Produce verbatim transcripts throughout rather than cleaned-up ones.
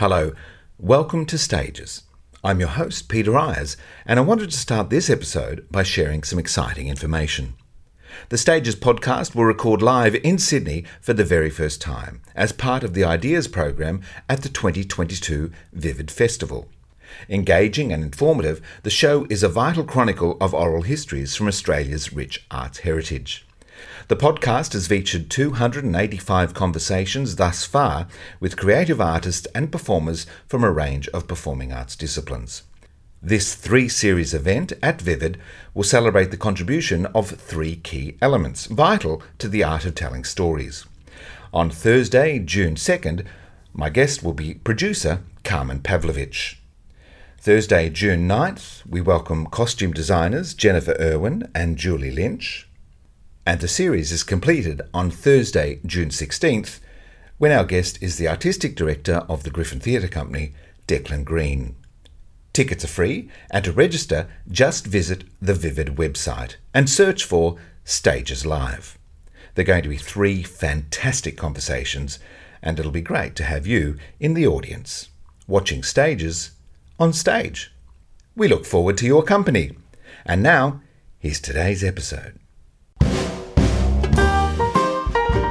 Hello, welcome to Stages. I'm your host, Peter Ayers, and I wanted to start this episode by sharing some exciting information. The Stages podcast will record live in Sydney for the very first time as part of the Ideas program at the twenty twenty-two Vivid Festival. Engaging and informative, the show is a vital chronicle of oral histories from Australia's rich arts heritage. The podcast has featured two hundred eighty-five conversations thus far with creative artists and performers from a range of performing arts disciplines. This three-series event at Vivid will celebrate the contribution of three key elements vital to the art of telling stories. On Thursday, June second, my guest will be producer Carmen Pavlovic. Thursday, June ninth, we welcome costume designers Jennifer Irwin and Julie Lynch. And the series is completed on Thursday, June sixteenth, when our guest is the Artistic Director of the Griffin Theatre Company, Declan Green. Tickets are free, and to register, just visit the Vivid website and search for Stages Live. There are going to be three fantastic conversations, and it'll be great to have you in the audience, watching Stages on stage. We look forward to your company. And now, here's today's episode.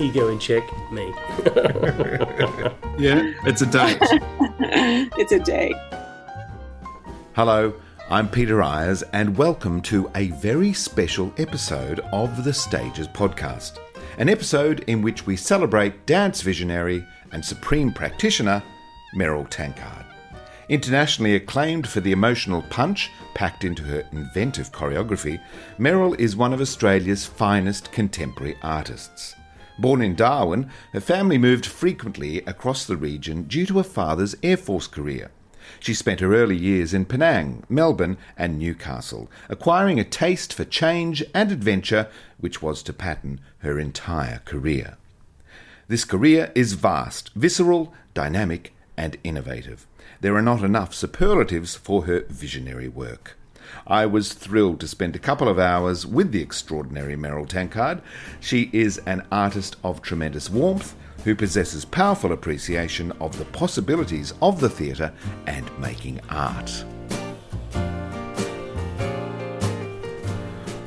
Ego in check, me. Yeah, it's a date. It's a date. Hello, I'm Peter Ayers, and welcome to a very special episode of the Stages podcast, an episode in which we celebrate dance visionary and supreme practitioner Meryl Tankard. Internationally acclaimed for the emotional punch packed into her inventive choreography, Meryl is one of Australia's finest contemporary artists. Born in Darwin, her family moved frequently across the region due to her father's Air Force career. She spent her early years in Penang, Melbourne and Newcastle, acquiring a taste for change and adventure which was to pattern her entire career. This career is vast, visceral, dynamic and innovative. There are not enough superlatives for her visionary work. I was thrilled to spend a couple of hours with the extraordinary Meryl Tankard. She is an artist of tremendous warmth who possesses powerful appreciation of the possibilities of the theatre and making art. Well,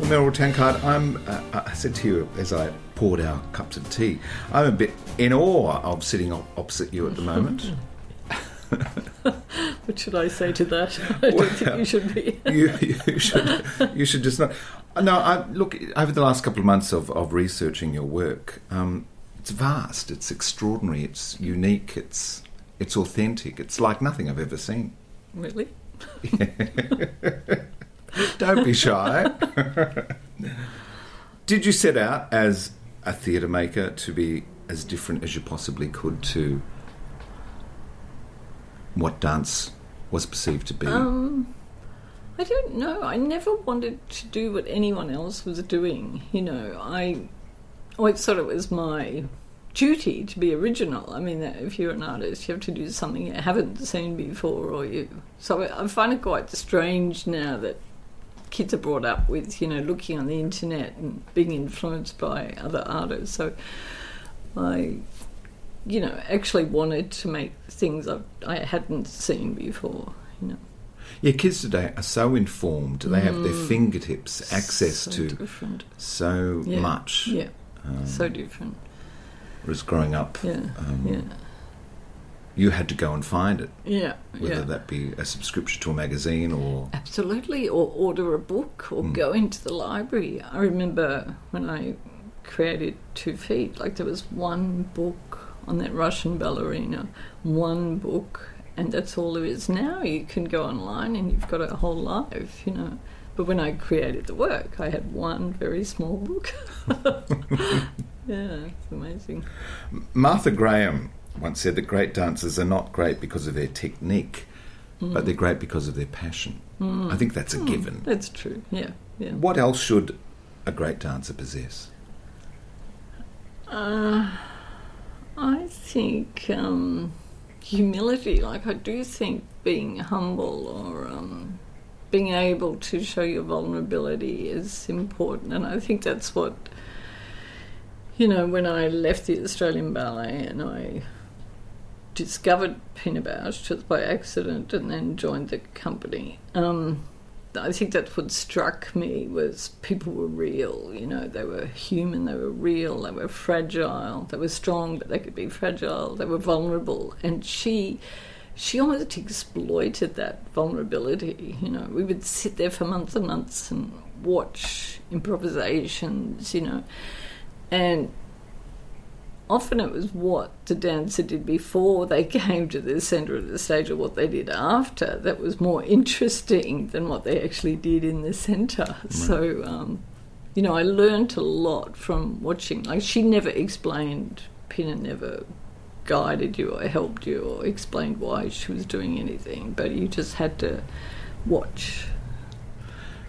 Meryl Tankard, I'm, uh, I said to you as I poured our cups of tea, I'm a bit in awe of sitting opposite you at the moment. What should I say to that? I don't well, think you should be. you, you should you should just not. No, I, look, over the last couple of months of, of researching your work, um, it's vast, it's extraordinary, it's unique, it's it's authentic, it's like nothing I've ever seen. Really? Yeah. Don't be shy. Did you set out as a theatre maker to be as different as you possibly could to what dance was perceived to be? Um, I don't know. I never wanted to do what anyone else was doing. You know, I always thought it was my duty to be original. I mean, if you're an artist, you have to do something you haven't seen before, or you. So I find it quite strange now that kids are brought up with, you know, looking on the internet and being influenced by other artists. So I... you know, actually wanted to make things I've, I hadn't seen before, you know. Yeah, kids today are so informed. They mm. have their fingertips access so to different. so yeah. much. Yeah, um, so different. Whereas growing up... Yeah, um, yeah. you had to go and find it. Yeah. Whether yeah. that be a subscription to a magazine or... Absolutely, or order a book or mm. go into the library. I remember when I created Two Feet, like there was one book on that Russian ballerina, one book, and that's all there is now. You can go online and you've got a whole life, you know. But when I created the work, I had one very small book. Yeah, it's amazing. Martha Graham once said that great dancers are not great because of their technique, mm. but they're great because of their passion. Mm. I think that's a mm. given. That's true, yeah, yeah. What else should a great dancer possess? Uh, I think um, humility. Like, I do think being humble or... Um, being able to show your vulnerability is important, and I think that's what, you know, when I left the Australian Ballet and I discovered Pina Bausch just by accident and then joined the company, um, I think that's what struck me was people were real, you know, they were human, they were real, they were fragile, they were strong, but they could be fragile, they were vulnerable, and she... She almost exploited that vulnerability, you know. We would sit there for months and months and watch improvisations, you know. And often it was what the dancer did before they came to the centre of the stage or what they did after that was more interesting than what they actually did in the centre. Right. So, um, you know, I learnt a lot from watching. Like, she never explained, Pina never guided you or helped you or explained why she was doing anything, but you just had to watch.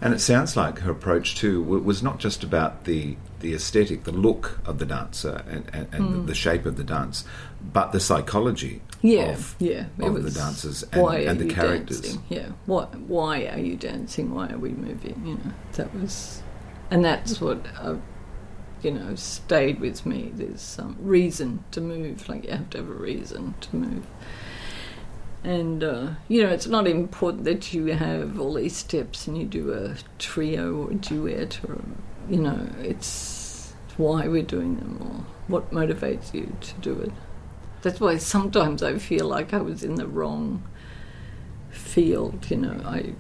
And it sounds like her approach too was not just about the the aesthetic, the look of the dancer and, and, and mm. the shape of the dance, but the psychology yeah, of, yeah. of the dancers and, and the characters. Dancing? Yeah, what, why are you dancing? Why are we moving? You know, that was, and that's what I've, you know, stayed with me. There's some um, reason to move, like you have to have a reason to move. And, uh, you know, it's not important that you have all these steps and you do a trio or a duet or, you know, it's why we're doing them or what motivates you to do it. That's why sometimes I feel like I was in the wrong field, you know. I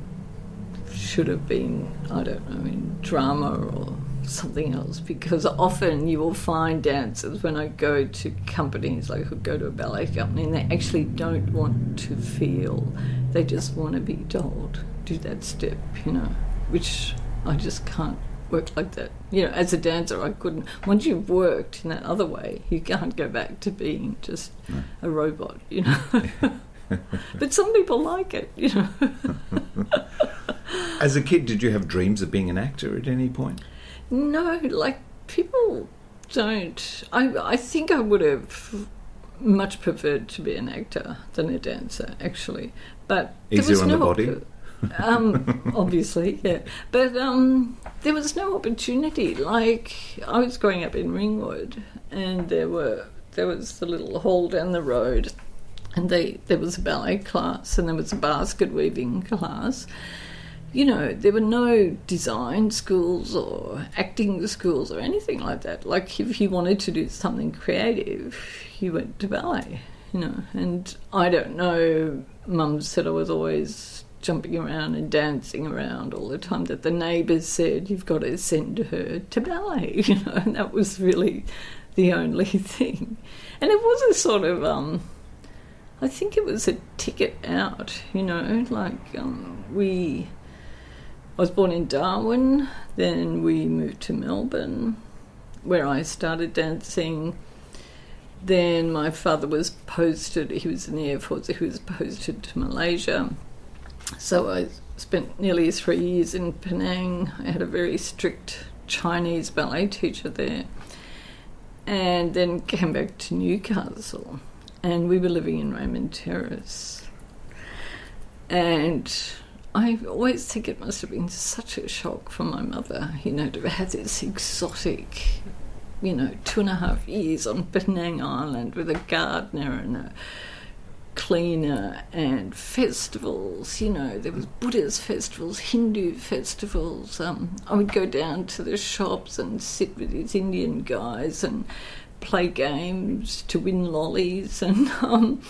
should have been, I don't know, in drama or something else, because often you will find dancers when I go to companies, like I go to a ballet company, and they actually don't want to feel, they just want to be told, do that step, you know, which I just can't work like that. You know, as a dancer, I couldn't. Once you've worked in that other way, you can't go back to being just no. a robot, you know. But some people like it, you know. As a kid, did you have dreams of being an actor at any point? No, like, people don't... I I think I would have much preferred to be an actor than a dancer, actually. But there Easier was on no the body? Op- um, obviously, yeah. But um, there was no opportunity. Like, I was growing up in Ringwood, and there were there was the little hall down the road, and they there was a ballet class, and there was a basket weaving class. You know, there were no design schools or acting schools or anything like that. Like, if you wanted to do something creative, you went to ballet, you know. And I don't know, Mum said I was always jumping around and dancing around all the time, that the neighbours said, you've got to send her to ballet, you know. And that was really the only thing. And it was a sort of... um I think it was a ticket out, you know, like um, we... I was born in Darwin, then we moved to Melbourne, where I started dancing. Then my father was posted, he was in the Air Force, he was posted to Malaysia. So I spent nearly three years in Penang. I had a very strict Chinese ballet teacher there. And then came back to Newcastle. And we were living in Raymond Terrace. And... I always think it must have been such a shock for my mother, you know, to have this exotic, you know, two and a half years on Penang Island with a gardener and a cleaner and festivals, you know. There was Buddhist festivals, Hindu festivals. Um, I would go down to the shops and sit with these Indian guys and play games to win lollies and... Um,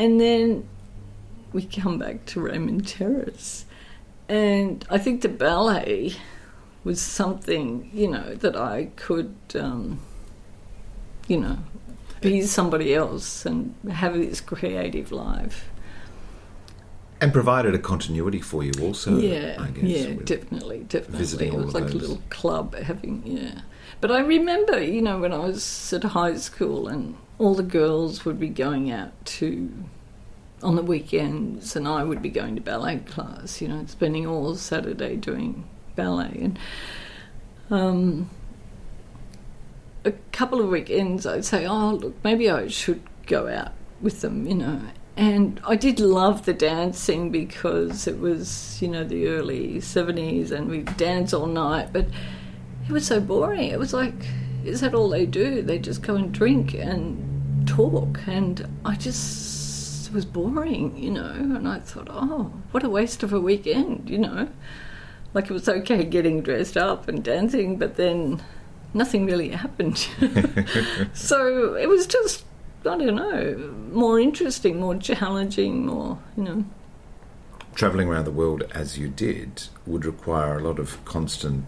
And then we come back to Raymond Terrace. And I think the ballet was something, you know, that I could, um, you know, be somebody else and have this creative life. And provided a continuity for you also, yeah, I guess. Yeah, definitely, definitely. Visiting all of those. It was like a little club having, yeah. But I remember, you know, when I was at high school and all the girls would be going out to, on the weekends, and I would be going to ballet class, you know, spending all Saturday doing ballet. And um, a couple of weekends I'd say, oh, look, maybe I should go out with them, you know. And I did love the dancing because it was, you know, the early seventies and we'd dance all night, but it was so boring. It was like, is that all they do? They just go and drink and talk, and I just, it was boring, you know, and I thought, oh, what a waste of a weekend, you know. Like it was okay getting dressed up and dancing, but then nothing really happened. So it was just, I don't know, more interesting, more challenging, more, you know. Travelling around the world as you did would require a lot of constant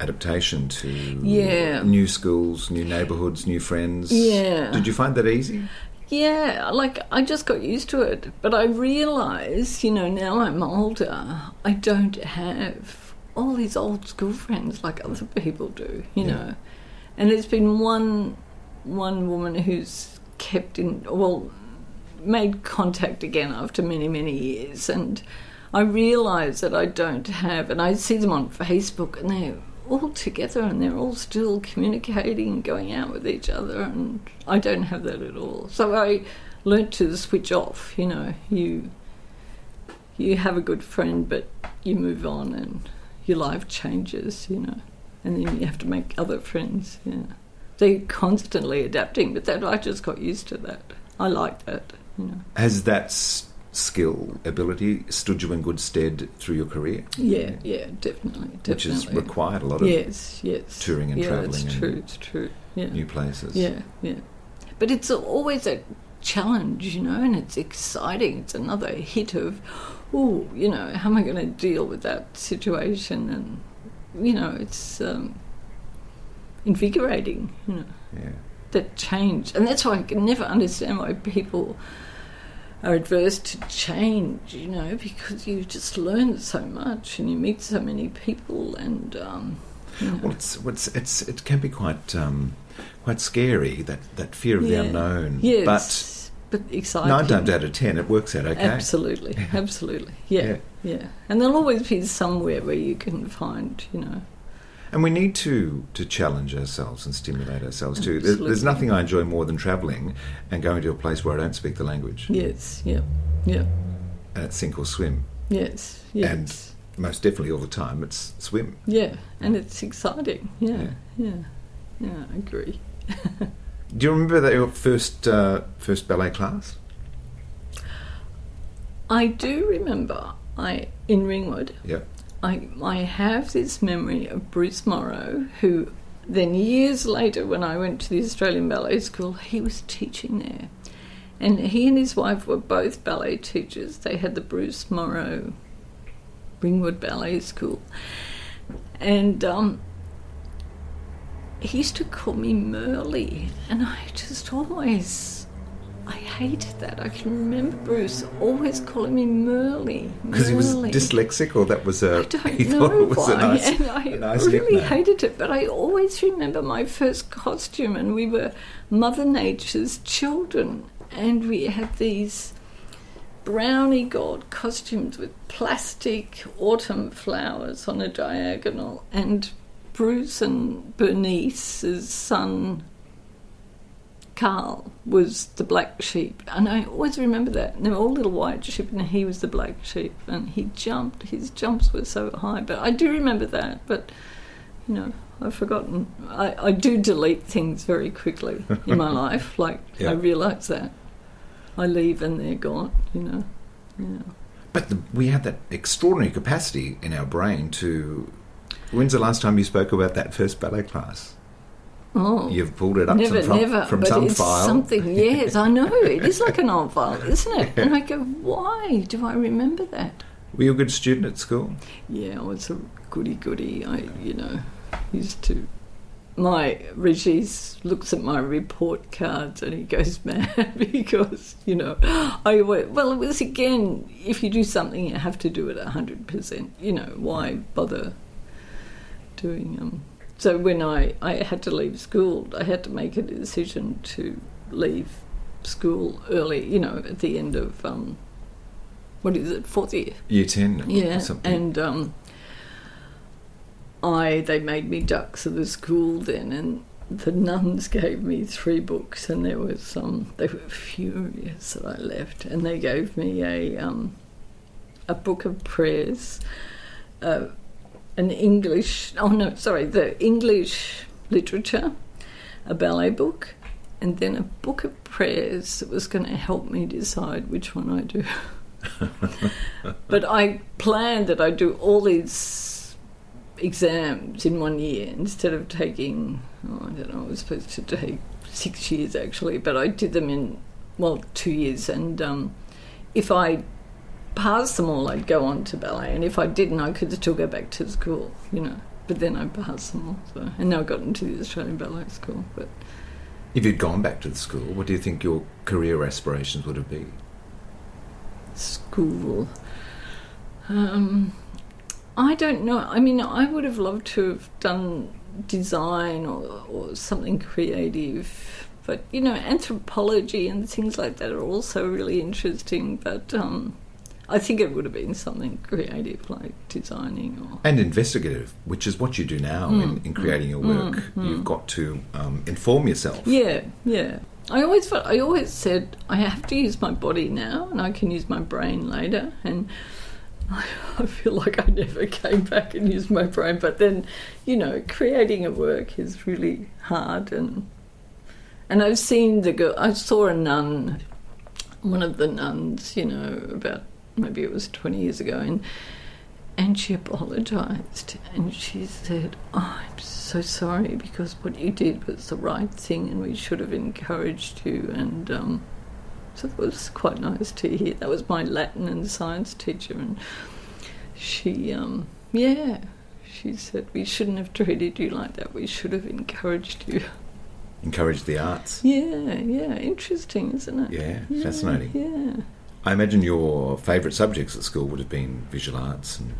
adaptation to yeah. new schools, new neighbourhoods, new friends. Yeah. Did you find that easy? Yeah, like I just got used to it. But I realise, you know, now I'm older, I don't have all these old school friends like other people do, you yeah. know. And it's been one... one woman who's kept in, well, made contact again after many, many years, and I realise that I don't have, and I see them on Facebook and they're all together and they're all still communicating and going out with each other, and I don't have that at all. So I learnt to switch off, you know, you you have a good friend but you move on and your life changes, you know, and then you have to make other friends, yeah. You know. They're constantly adapting, but that I just got used to that. I like that, you know. Has that s- skill, ability, stood you in good stead through your career? Yeah, yeah, definitely, definitely. Which has required a lot of yes, yes. touring and yeah, travelling. Yeah, it's true, it's true. Yeah. New places. Yeah, yeah. But it's always a challenge, you know, and it's exciting. It's another hit of, oh, you know, how am I going to deal with that situation? And, you know, it's... Um, invigorating, you know, yeah. that change. And that's why I can never understand why people are adverse to change, you know, because you just learn so much and you meet so many people and... Um, you know. Well, it's, it's it's it can be quite um, quite scary, that, that fear of yeah. the unknown. Yes, but, but exciting. Nine times out of ten, it works out okay. Absolutely, absolutely, yeah, yeah, yeah. And there'll always be somewhere where you can find, you know... And we need to, to challenge ourselves and stimulate ourselves too. There's, there's nothing I enjoy more than travelling and going to a place where I don't speak the language. Yes, yeah, yeah. And it's sink or swim. Yes, yes. And most definitely all the time it's swim. Yeah, and it's exciting. Yeah, yeah, yeah, yeah, I agree. Do you remember that your first uh, first ballet class? I do remember. I in Ringwood. Yeah. I, I have this memory of Bruce Morrow, who then years later when I went to the Australian Ballet School, he was teaching there. And he and his wife were both ballet teachers. They had the Bruce Morrow Ringwood Ballet School. And um, he used to call me Merly, and I just always... I hated that. I can remember Bruce always calling me Merly. Because he was dyslexic, or that was a... I don't he know thought it was why. A nice, and I a nice really nickname. Hated it, but I always remember my first costume, and we were Mother Nature's children, and we had these brownie gold costumes with plastic autumn flowers on a diagonal, and Bruce and Bernice's son... Carl was the black sheep, and I always remember that. And they were all little white sheep, and he was the black sheep, and he jumped. His jumps were so high, but I do remember that. But you know, I've forgotten. I, I do delete things very quickly in my life. Like yeah. I realise that I leave, and they're gone. You know. Yeah. But the, we have that extraordinary capacity in our brain to. When's the last time you spoke about that first ballet class? Oh, you've pulled it up never, some, never, from but some it's file. Something, yes, I know. It is like an old file, isn't it? And I go, why do I remember that? Were you a good student at school? Yeah, I was a goody-goody. I, you know, used to... My Regis looks at my report cards and he goes mad because, you know, I well, it was, again, if you do something, you have to do it one hundred percent. You know, why bother doing... Um, So when I, I had to leave school, I had to make a decision to leave school early, you know, at the end of, um, what is it, fourth year? Year ten. Yeah, or something. And um, I they made me Dux of the school then, and the nuns gave me three books, and there was um, they were furious that I left, and they gave me a, um, a book of prayers, uh, an English, oh no, sorry, the English literature, a ballet book, and then a book of prayers that was going to help me decide which one I do. But I planned that I'd do all these exams in one year instead of taking, oh, I don't know, I was supposed to take six years actually, but I did them in, well, two years, and um, if I passed them all, I'd go on to ballet, and if I didn't, I could still go back to school, you know. But then I passed them all, so. And now I got into the Australian Ballet School. But if you'd gone back to the school, what do you think your career aspirations would have been? School. Um, I don't know. I mean, I would have loved to have done design or, or something creative, but, you know, anthropology and things like that are also really interesting, but... Um, I think it would have been something creative, like designing or... And investigative, which is what you do now mm, in, in creating your work. Mm, mm. You've got to um, inform yourself. Yeah, yeah. I always felt, I always said, I have to use my body now and I can use my brain later. And I, I feel like I never came back and used my brain. But then, you know, creating a work is really hard. And and I've seen the girl... I saw a nun, one of the nuns, you know, about... maybe it was twenty years ago, and and she apologised and she said, oh, I'm so sorry because what you did was the right thing and we should have encouraged you. And um, so it was quite nice to hear. That was my Latin and science teacher, and she, um, yeah, she said, we shouldn't have treated you like that, we should have encouraged you. Encouraged the arts. Yeah, yeah, interesting, isn't it? Yeah, yeah, fascinating. Yeah. I imagine your favourite subjects at school would have been visual arts. And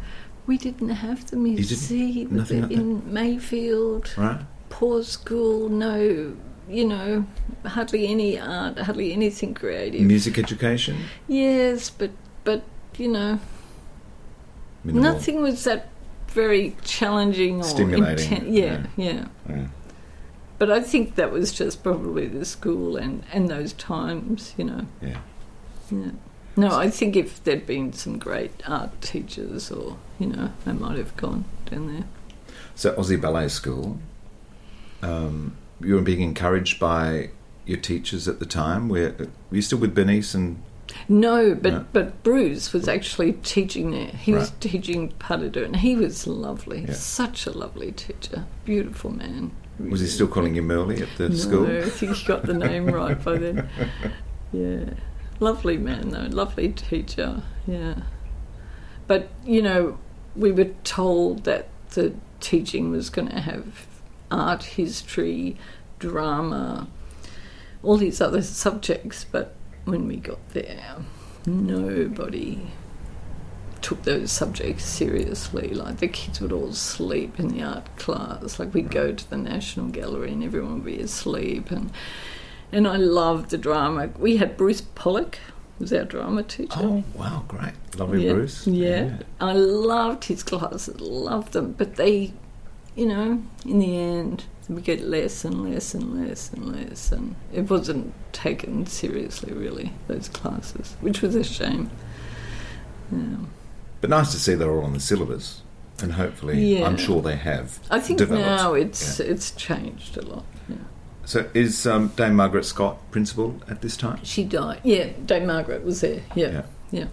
we didn't have them, you, you see, nothing like in that? Mayfield, right. Poor school, no, you know, hardly any art, hardly anything creative. Music education? Yes, but, but you know, minimal. Nothing was that very challenging or... Stimulating. Inten- yeah, yeah, yeah, yeah. But I think that was just probably the school and, and those times, you know. Yeah. Yeah. No, I think if there'd been some great art teachers or, you know, I might have gone down there. So Aussie Ballet School, um, you were being encouraged by your teachers at the time. Were, were you still with Bernice and... No, but, no. but Bruce was actually teaching there. He right. was teaching pas de deux, and he was lovely, yeah. Such a lovely teacher, beautiful man. Was he still calling you Merle at the no, school? No, I think he got the name right by then. Yeah. Lovely man, though, lovely teacher, yeah. But, you know, we were told that the teaching was going to have art, history, drama, all these other subjects, but when we got there, nobody took those subjects seriously. Like, the kids would all sleep in the art class. Like, we'd go to the National Gallery and everyone would be asleep, and... And I loved the drama. We had Bruce Pollock, who was our drama teacher. Oh, wow, great. Lovely, yeah. Bruce. Yeah. yeah. I loved his classes, loved them. But they, you know, in the end, we get less and less and less and less. And it wasn't taken seriously, really, those classes, which was a shame. Yeah. But nice to see they're all on the syllabus. And hopefully, yeah. I'm sure they have I think developed. Now it's, yeah. it's changed a lot, yeah. So is um, Dame Margaret Scott principal at this time? She died. Yeah, Dame Margaret was there. Yeah, yeah. yeah.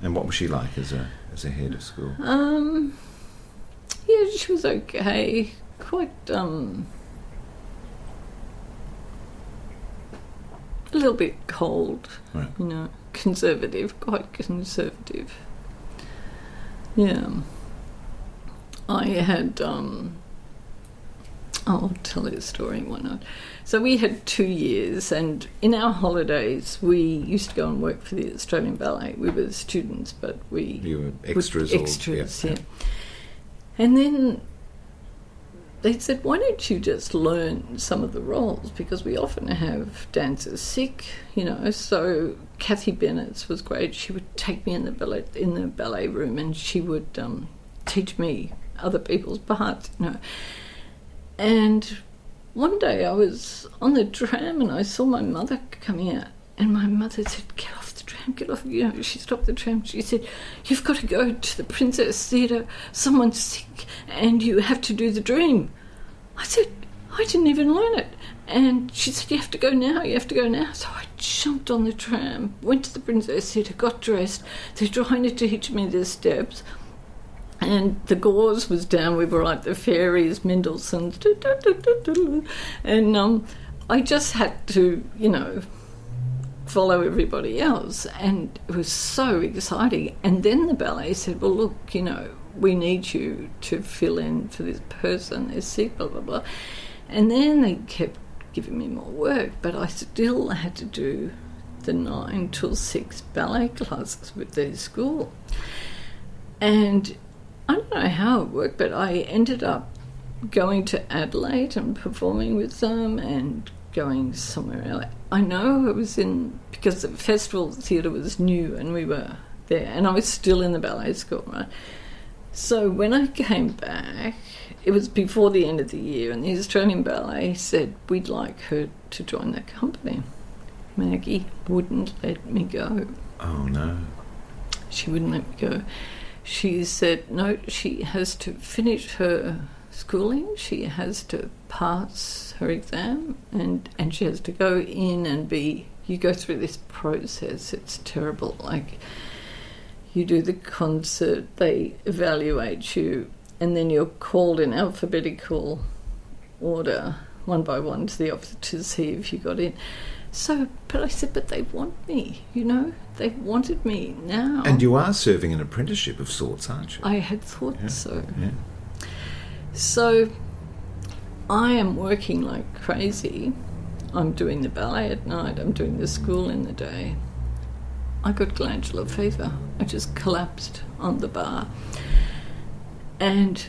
And what was she like as a as a head of school? Um, yeah, she was okay. Quite um, a little bit cold, right. you know, conservative, quite conservative. Yeah. I had, um, I'll tell this story, why not? So we had two years, and in our holidays, we used to go and work for the Australian Ballet. We were students, but we... You were extras. Were extras, or, yeah, yeah. yeah. And then they said, why don't you just learn some of the roles? Because we often have dancers sick, you know. So Kathy Bennett's was great. She would take me in the ballet, in the ballet room, and she would um, teach me other people's parts, you know. And one day I was on the tram and I saw my mother coming out, and my mother said, get off the tram, get off. You know, she stopped the tram. She said, you've got to go to the Princess Theatre. Someone's sick and you have to do the dream. I said, I didn't even learn it. And she said, you have to go now, you have to go now. So I jumped on the tram, went to the Princess Theatre, got dressed. They're trying to teach me the steps. And the gauze was down. We were like the fairies, Mendelssohn's. And um, I just had to, you know, follow everybody else. And it was so exciting. And then the ballet said, well, look, you know, we need you to fill in for this person. They're sick, blah, blah, blah. And then they kept giving me more work. But I still had to do the nine till six ballet classes with their school. And I don't know how it worked, but I ended up going to Adelaide and performing with them and going somewhere else. I know I was in, because the festival theatre was new and we were there, and I was still in the ballet school, right? So when I came back, it was before the end of the year, and the Australian Ballet said, we'd like her to join the company. Maggie wouldn't let me go. Oh, no. She wouldn't let me go. She said, no, she has to finish her schooling, she has to pass her exam, and, and she has to go in and be, you go through this process, it's terrible. Like, you do the concert, they evaluate you, and then you're called in alphabetical order, one by one, to the office to see if you got in. So, but I said, but they want me, you know? They wanted me now. And you are serving an apprenticeship of sorts, aren't you? I had thought yeah, so. Yeah. So I am working like crazy. I'm doing the ballet at night. I'm doing the school in the day. I got glandular fever. I just collapsed on the bar. And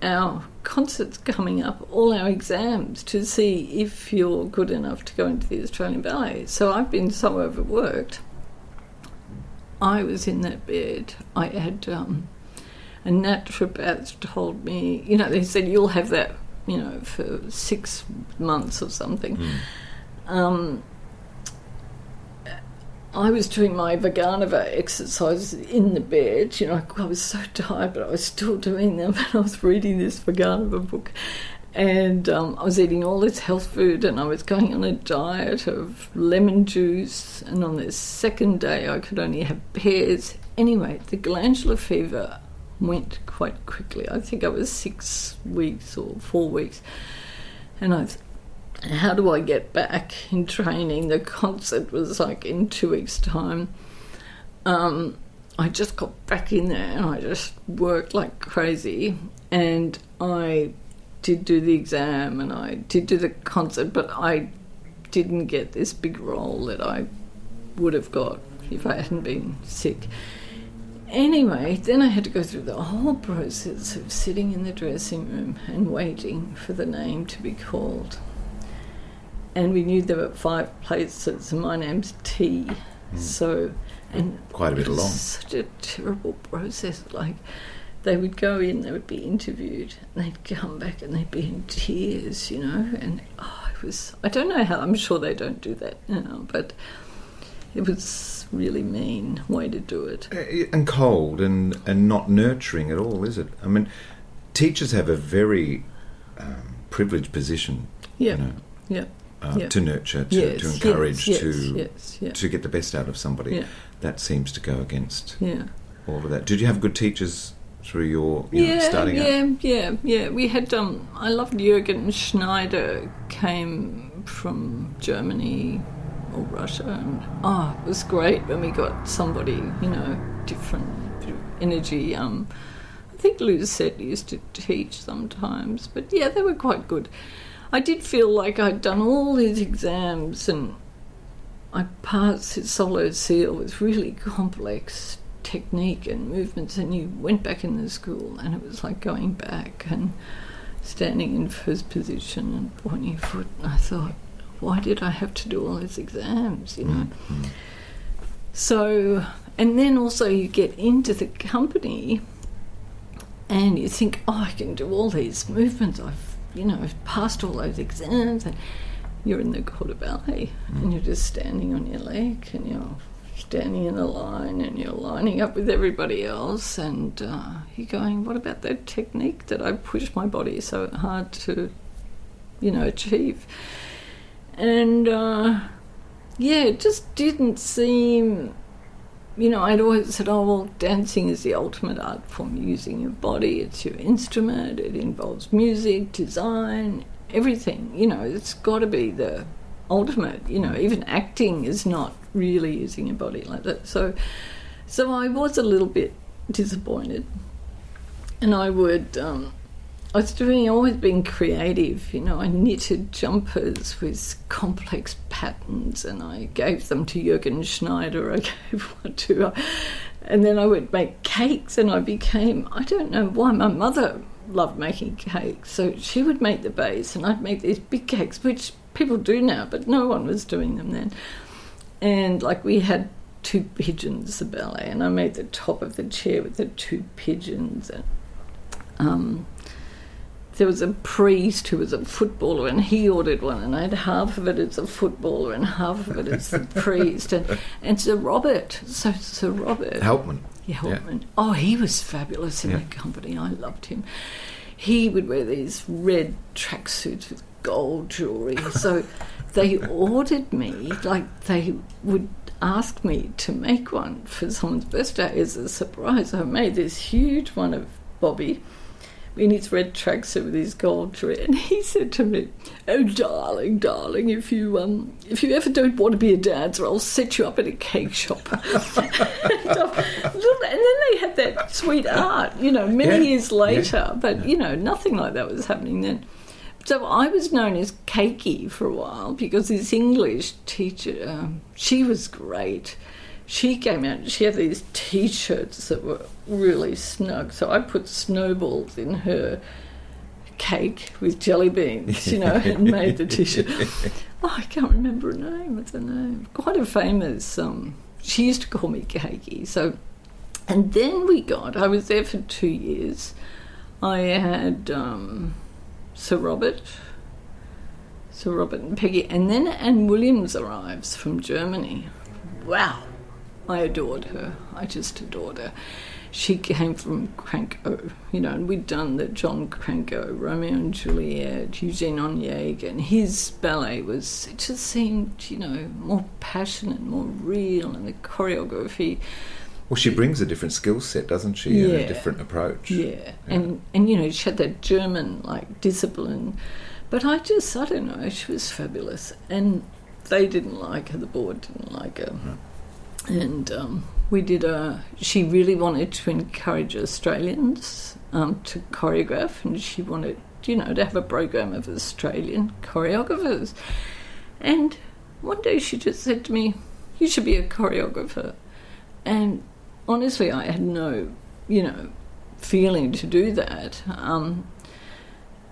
our concerts coming up, all our exams to see if you're good enough to go into the Australian Ballet. So I've been so overworked. I was in that bed. I had um, a naturopath told me, you know, they said you'll have that, you know, for six months or something. Mm. Um, I was doing my Vaganova exercises in the bed. You know, I was so tired, but I was still doing them. And I was reading this Vaganova book. And um, I was eating all this health food, and I was going on a diet of lemon juice, and on this second day I could only have pears. Anyway, the glandular fever went quite quickly. I think I was six weeks or four weeks. And I was, how do I get back in training? The concert was like in two weeks' time. Um, I just got back in there, and I just worked like crazy, and I... did do the exam and I did do the concert, but I didn't get this big role that I would have got if I hadn't been sick. Anyway, then I had to go through the whole process of sitting in the dressing room and waiting for the name to be called. And we knew there were five places, and my name's T. Mm. So, and quite a bit long. It was such a terrible process, like. They would go in, they would be interviewed, and they'd come back and they'd be in tears, you know. And oh, it was, I don't know how, I'm sure they don't do that now, but it was really mean way to do it. And cold and, and not nurturing at all, is it? I mean, teachers have a very um, privileged position, yep. you know, yep. Uh, yep. to nurture, to, yes. to encourage, yes. Yes. to yes. Yes. to get the best out of somebody. Yep. That seems to go against yeah. all of that. Did you have good teachers through your you yeah, know, starting yeah, up? Yeah, yeah, yeah. We had, um, I loved Jürgen Schneider, came from Germany or Russia, and ah, oh, it was great when we got somebody, you know, different energy. Um, I think Lucette used to teach sometimes, but yeah, they were quite good. I did feel like I'd done all these exams and I passed his solo seal with really complex technique and movements, and you went back in the school and it was like going back and standing in first position and pointing your foot, and I thought, why did I have to do all these exams, you know? Mm-hmm. So, and then also you get into the company and you think, oh, I can do all these movements. I've, you know, I've passed all those exams. And you're in the Corps de Ballet mm. and you're just standing on your leg and you're standing in a line and you're lining up with everybody else, and uh, you're going, what about that technique that I pushed my body so hard to, you know, achieve? And, uh, yeah, it just didn't seem... You know, I'd always said, oh, well, dancing is the ultimate art form, using your body, it's your instrument, it involves music, design, everything. You know, it's got to be the ultimate. You know, even acting is not really using your body like that. So so I was a little bit disappointed. And I would... Um, I was doing, always being creative, you know, I knitted jumpers with complex patterns and I gave them to Jürgen Schneider, I gave one to her, and then I would make cakes, and I became, I don't know why, my mother loved making cakes, so she would make the base and I'd make these big cakes, which people do now, but no one was doing them then. And like we had two pigeons, the ballet, and I made the top of the chair with the two pigeons, and um... there was a priest who was a footballer and he ordered one, and I had half of it as a footballer and half of it as the priest. And, and Sir Robert, so Sir Robert... Helpman. Yeah, Helpman. Yeah. Oh, he was fabulous in yeah. the company. I loved him. He would wear these red tracksuits with gold jewellery. So they ordered me, like they would ask me to make one for someone's birthday as a surprise. I made this huge one of Bobby in his red tracksuit with his gold jewelry, and he said to me, "Oh, darling, darling, if you um, if you ever don't want to be a dancer, I'll set you up at a cake shop." and, and then they had that sweet art, you know, many yeah. years later. Yeah. But you know, nothing like that was happening then. So I was known as Cakey for a while because this English teacher, um, she was great. She came out and she had these T-shirts that were really snug. So I put snowballs in her cake with jelly beans, you know, and made the T-shirt. Oh, I can't remember her name. What's her name? Quite a famous... Um, she used to call me Cakey. So, and then we got... I was there for two years. I had um, Sir Robert... Sir Robert and Peggy. And then Anne Williams arrives from Germany. Wow. I adored her. I just adored her. She came from Cranko, you know, and we'd done the John Cranko, Romeo and Juliet, Eugene Onegin, and his ballet was, it just seemed, you know, more passionate, more real, and the choreography. Well, she brings a different skill set, doesn't she, yeah. and a different approach. Yeah. yeah, and and you know, she had that German, like, discipline. But I just, I don't know, she was fabulous. And they didn't like her, the board didn't like her. Mm-hmm. And um, we did a... She really wanted to encourage Australians um, to choreograph, and she wanted, you know, to have a program of Australian choreographers. And one day she just said to me, "You should be a choreographer." And honestly, I had no, you know, feeling to do that. Um,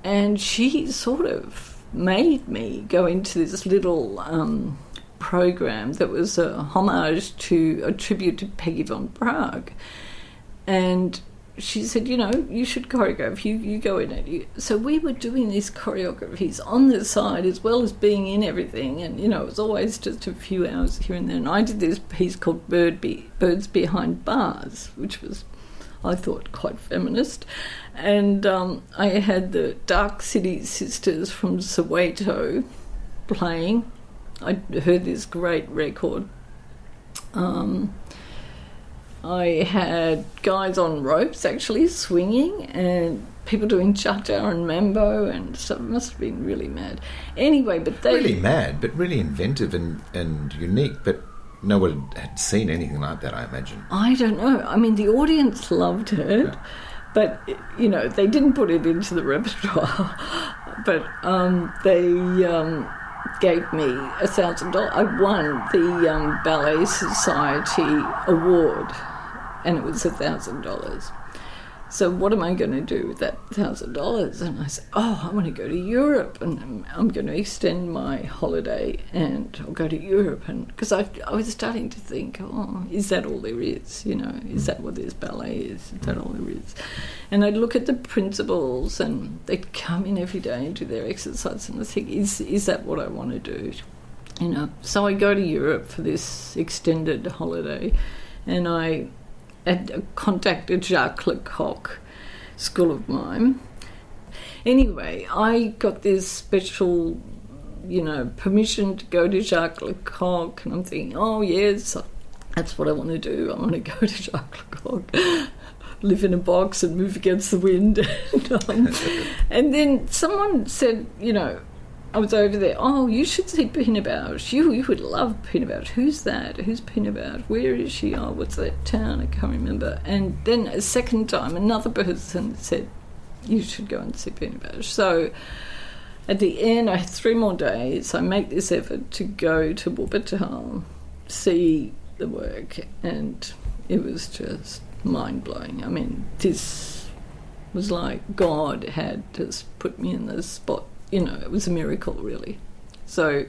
and she sort of made me go into this little... Um, program that was a homage to a tribute to Peggy von Bragg, and she said, "You know, you should choreograph. You you go in it." You. So we were doing these choreographies on the side as well as being in everything, and you know, it was always just a few hours here and there. And I did this piece called "Bird Be- Birds Behind Bars," which was, I thought, quite feminist. And um, I had the Dark City Sisters from Soweto playing. I heard this great record um, I had guys on ropes actually swinging and people doing cha-cha and mambo and stuff. It must have been really mad. Anyway, but they... Really mad, but really inventive and, and unique, but no one had seen anything like that, I imagine. I don't know. I mean, the audience loved it, yeah. But, you know, they didn't put it into the repertoire, but um, they... Um, gave me a thousand dollars. I won the um, Ballet Society award, and it was a thousand dollars. So what am I going to do with that thousand dollars? And I said, oh, I want to go to Europe, and I'm going to extend my holiday, and I'll go to Europe, and because I, I was starting to think, oh, is that all there is? You know, is that what this ballet is? Is that all there is? And I'd look at the principals, and they'd come in every day and do their exercise, and I think, is is that what I want to do? You know, so I go to Europe for this extended holiday, and I. Had contacted Jacques Lecoq, School of Mime. Anyway, I got this special, you know, permission to go to Jacques Lecoq, and I'm thinking, oh, yes, that's what I want to do. I want to go to Jacques Lecoq, live in a box and move against the wind. and, um, and then someone said, you know, I was over there, oh, you should see Pina Bausch. You, you would love Pina Bausch. Who's that? Who's Pina Bausch? Where is she? Oh, what's that town? I can't remember. And then a second time, another person said, you should go and see Pina Bausch. So at the end, I had three more days. I make this effort to go to Wuppertal, see the work, and it was just mind-blowing. I mean, this was like God had just put me in this spot. You know, it was a miracle, really. So,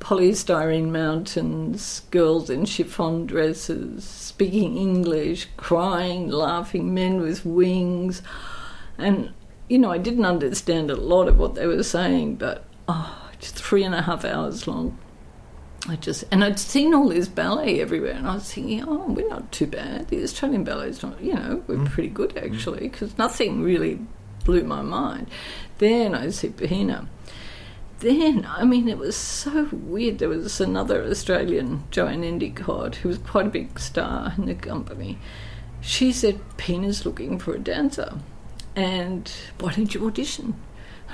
polystyrene mountains, girls in chiffon dresses, speaking English, crying, laughing, men with wings. And, you know, I didn't understand a lot of what they were saying, but, oh, it's three and a half hours long. I just, and I'd seen all this ballet everywhere, and I was thinking, oh, we're not too bad. The Australian ballet's not, you know, we're mm. pretty good, actually, because nothing really blew my mind. Then I see Pina. Then, I mean, it was so weird. There was another Australian, Joanne Endicott, who was quite a big star in the company. She said, Pina's looking for a dancer. And why don't you audition?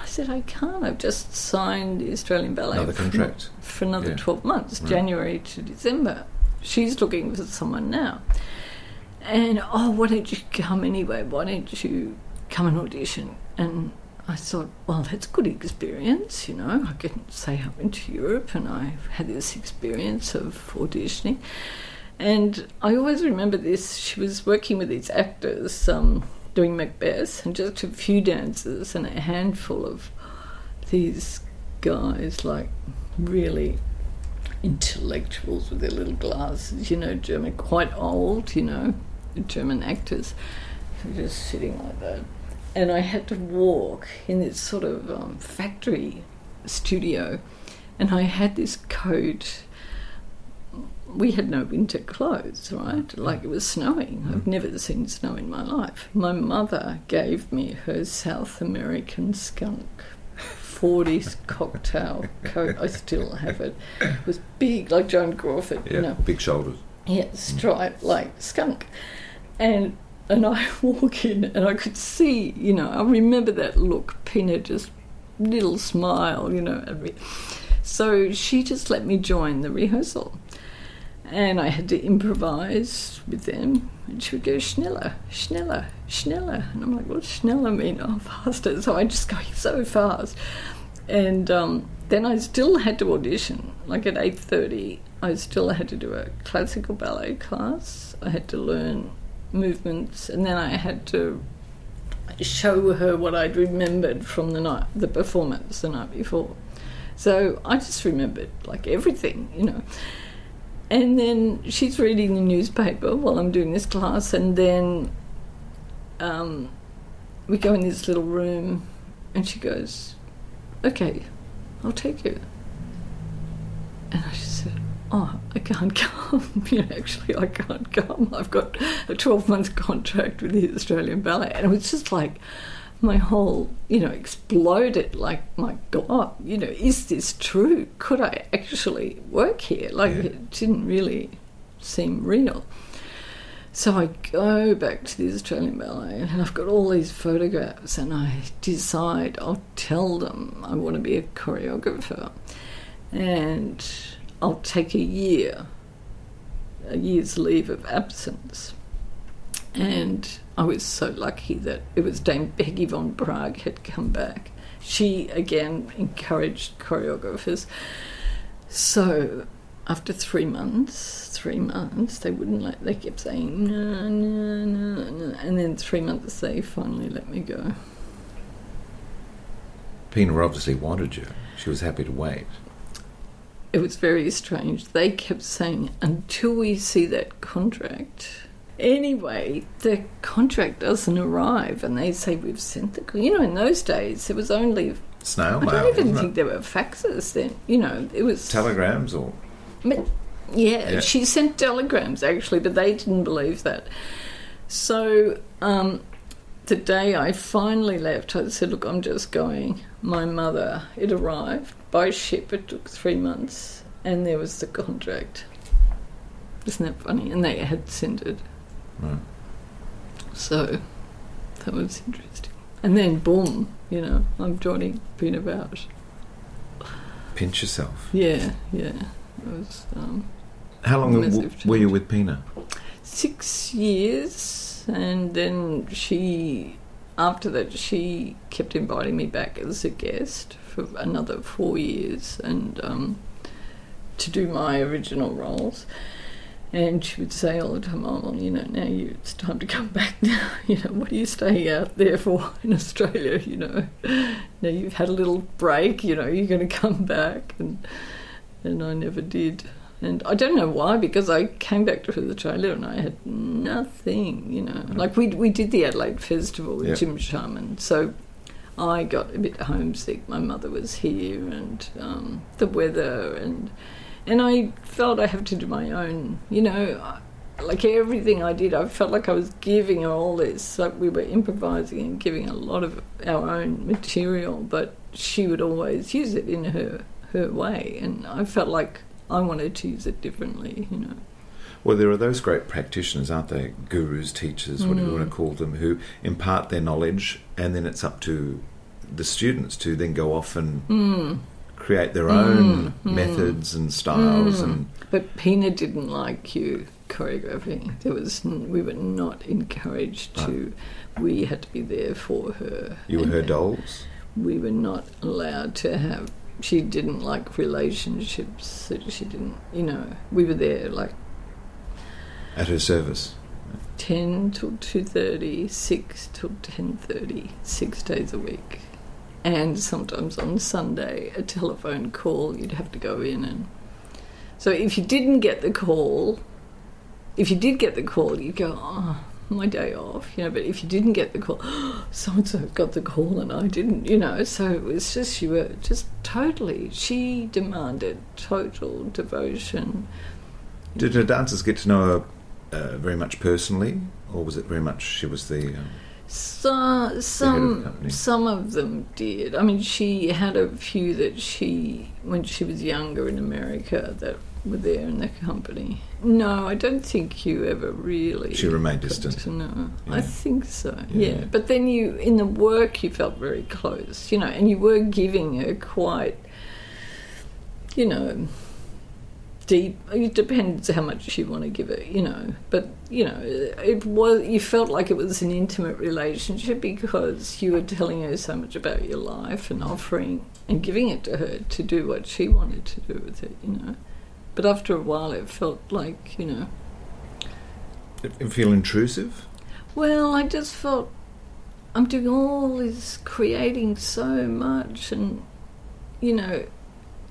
I said, I can't. I've just signed the Australian Ballet. Another contract. For, for another yeah. twelve months, right. January to December. She's looking for someone now. And, oh, why don't you come anyway? Why don't you come and audition? And I thought, well, that's a good experience, you know. I can say I went to Europe and I had this experience of auditioning. And I always remember this. She was working with these actors um, doing Macbeth, and just a few dancers and a handful of these guys, like really intellectuals with their little glasses, you know, German, quite old, you know, German actors, who were just sitting like that. And I had to walk in this sort of um, factory studio, and I had this coat. We had no winter clothes, right? Like, it was snowing. I've never seen snow in my life. My mother gave me her South American skunk forties cocktail coat. I still have it. It was big, like Joan Crawford. Yeah, you know. Big shoulders. Yeah, striped like skunk. And... And I walk in and I could see, you know, I remember that look, Pina, just little smile, you know. So she just let me join the rehearsal. And I had to improvise with them. And she would go, schneller, schneller, schneller. And I'm like, what does schneller mean? Oh, faster. So I'm just going so fast. And um, then I still had to audition, like at eight thirty. I still had to do a classical ballet class. I had to learn movements, and then I had to show her what I'd remembered from the night, the performance the night before. So I just remembered like everything, you know. And then she's reading the newspaper while I'm doing this class, and then um, we go in this little room, and she goes, "Okay, I'll take you." And I just said, oh, I can't come. You know, actually, I can't come. I've got a twelve-month contract with the Australian Ballet. And it was just like my whole, you know, exploded. Like, my God, you know, is this true? Could I actually work here? Like, yeah. It didn't really seem real. So I go back to the Australian Ballet and I've got all these photographs and I decide I'll tell them I want to be a choreographer and I'll take a year, a year's leave of absence. And I was so lucky that it was Dame Peggy von Bragg had come back. She, again, encouraged choreographers. So after three months, three months, they wouldn't let, they kept saying, no, no, no, no. And then three months, they finally let me go. Pina obviously wanted you. She was happy to wait. It was very strange. They kept saying, until we see that contract. Anyway, the contract doesn't arrive and they say, we've sent the... You know, in those days, it was only... Snail mail, I don't even think it? There were faxes then. You know, it was... Telegrams or... Yeah, yeah, she sent telegrams, actually, but they didn't believe that. So um, the day I finally left, I said, look, I'm just going. My mother, it arrived by ship. It took three months and there was the contract. Isn't that funny? And they had sent it. Right. So that was interesting. And then, boom, you know, I'm joining Pina Bausch. Pinch yourself. Yeah, yeah. It was, um, How long w- were you with Pina? Six years. And then she, after that, she kept inviting me back as a guest for another four years and um, to do my original roles. And she would say all the time, oh, well, you know, now you, it's time to come back now. You know, what are you staying out there for in Australia, you know? Now you've had a little break, you know, you're going to come back. And and I never did. And I don't know why, because I came back to Australia and I had nothing, you know. Like we we did the Adelaide Festival with yep. Jim Sharman, so I got a bit homesick. My mother was here and um, the weather and... And I felt I have to do my own, you know, like everything I did, I felt like I was giving her all this. Like we were improvising and giving a lot of our own material, but she would always use it in her, her way. And I felt like I wanted to use it differently, you know. Well, there are those great practitioners, aren't they? Gurus, teachers, whatever mm. you want to call them, who impart their knowledge and then it's up to the students to then go off and... Mm. create their own mm, methods mm, and styles. Mm. and But Pina didn't like you choreographing. There was we were not encouraged to... Oh. We had to be there for her. You were her dolls? We were not allowed to have... She didn't like relationships that she didn't... You know, we were there like... At her service? ten till two thirty, six till ten thirty, six days a week. And sometimes on Sunday, a telephone call, you'd have to go in. And so if you didn't get the call, if you did get the call, you'd go, oh, my day off, you know, but if you didn't get the call, oh, so-and-so got the call and I didn't, you know. So it was just, you were just totally, she demanded total devotion. Did her dancers get to know her uh, very much personally, or was it very much she was the... Um... So, some some of them did. I mean, she had a few that she, when she was younger in America, that were there in the company. No, I don't think you ever really... She remained distant. No, yeah. I think so, yeah. yeah. But then you, in the work, you felt very close, you know, and you were giving her quite, you know... Deep. It depends how much you want to give it, you know. But you know, it was. You felt like it was an intimate relationship because you were telling her so much about your life and offering and giving it to her to do what she wanted to do with it, you know. But after a while, it felt like, you know. Did it feel intrusive? Well, I just felt I'm doing all this, creating so much, and you know.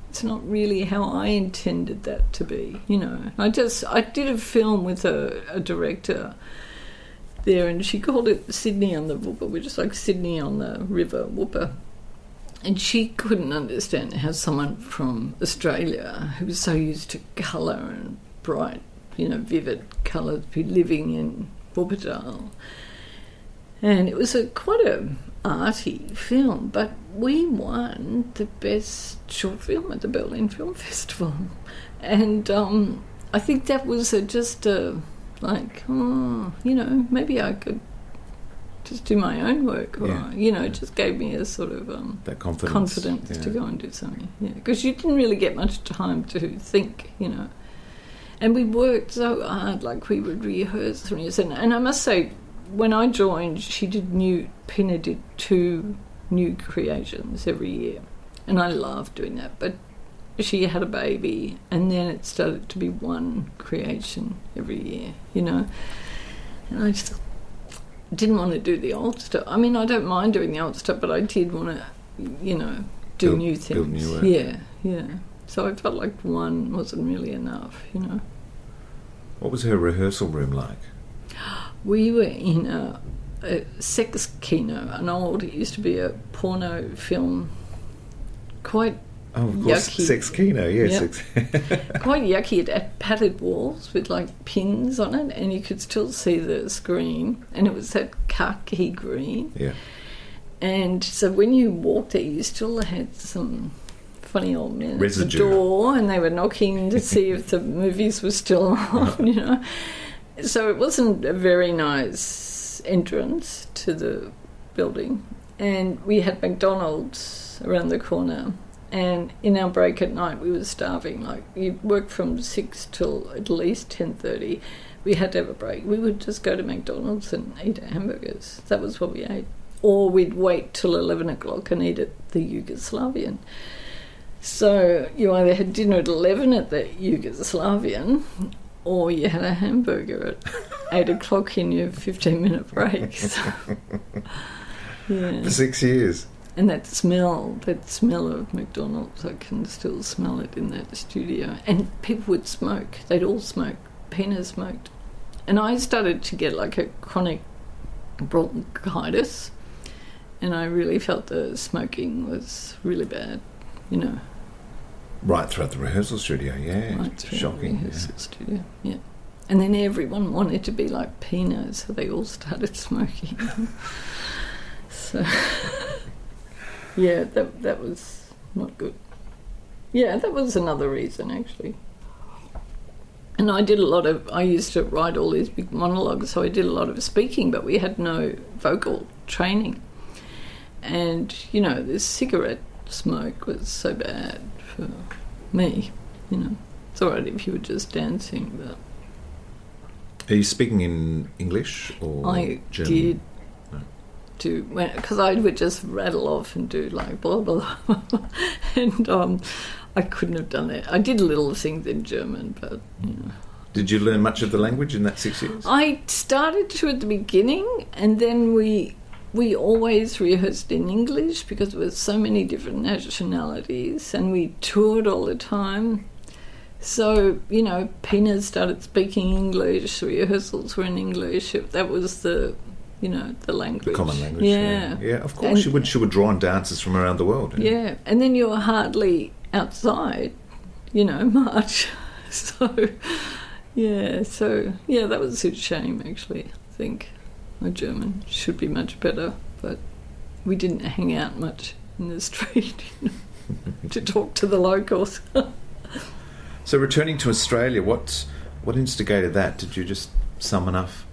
It's not really how I intended that to be, you know. I just, I did a film with a, a director there and she called it Sydney on the Wupper, which is like Sydney on the River Wupper. And she couldn't understand how someone from Australia, who was so used to colour and bright, you know, vivid colours, be living in Wuppertal. And it was a quite a arty film, but we won the best short film at the Berlin Film Festival, and um, I think that was a, just a, like, oh, you know, maybe I could just do my own work, or yeah. you know, it just gave me a sort of um, that confidence, confidence yeah. to go and do something. Yeah, because you didn't really get much time to think, you know. And we worked so hard, like we would rehearse, rehearse. And, and I must say, when I joined, she did new, Pina did two new creations every year, and I loved doing that. But she had a baby, and then it started to be one creation every year, you know. And I just didn't want to do the old stuff. I mean, I don't mind doing the old stuff, but I did want to, you know, do build, new things. Build new yeah, yeah. So I felt like one wasn't really enough, you know. What was her rehearsal room like? We were in a, a sex kino, an old, it used to be a porno film, quite oh, of course, yucky. Sex kino, yes. Yep. Quite yucky. It had padded walls with like pins on it, and you could still see the screen, and it was that khaki green. Yeah. And so when you walked there, you still had some funny old men residue at the door, and they were knocking to see if the movies were still on, you know. So it wasn't a very nice entrance to the building. And we had McDonald's around the corner, and in our break at night we were starving. Like, you worked from six till at least ten thirty. We had to have a break. We would just go to McDonald's and eat hamburgers. That was what we ate. Or we'd wait till eleven o'clock and eat at the Yugoslavian. So you either had dinner at eleven at the Yugoslavian, or you had a hamburger at eight o'clock in your fifteen-minute break. So, yeah. For six years. And that smell, that smell of McDonald's, I can still smell it in that studio. And people would smoke. They'd all smoke. Pina smoked. And I started to get like a chronic bronchitis, and I really felt the smoking was really bad, you know. Right throughout the rehearsal studio, yeah. Right through shocking. The rehearsal yeah. studio, yeah. And then everyone wanted to be like Pina, so they all started smoking. So, yeah, that that was not good. Yeah, that was another reason, actually. And I did a lot of, I used to write all these big monologues, so I did a lot of speaking, but we had no vocal training. And, you know, this cigarette smoke was so bad for me, you know. It's all right if you were just dancing, but... Are you speaking in English or I German? I did no. do... Because I would just rattle off and do like blah, blah, blah. And um, I couldn't have done that. I did little things in German, but, you know... Did you learn much of the language in that six years? I started to at the beginning, and then we... We always rehearsed in English because there were so many different nationalities, and we toured all the time. So, you know, Pina started speaking English, rehearsals were in English. That was the, you know, the language. The common language. Yeah. Yeah, yeah, of course. And she would, she would draw on dancers from around the world. Yeah, yeah. And then you were hardly outside, you know, much. So, yeah. So, yeah, that was a shame, actually, I think. My German should be much better, but we didn't hang out much in the street, you know, to talk to the locals. So returning to Australia, what what instigated that? Did you just summon enough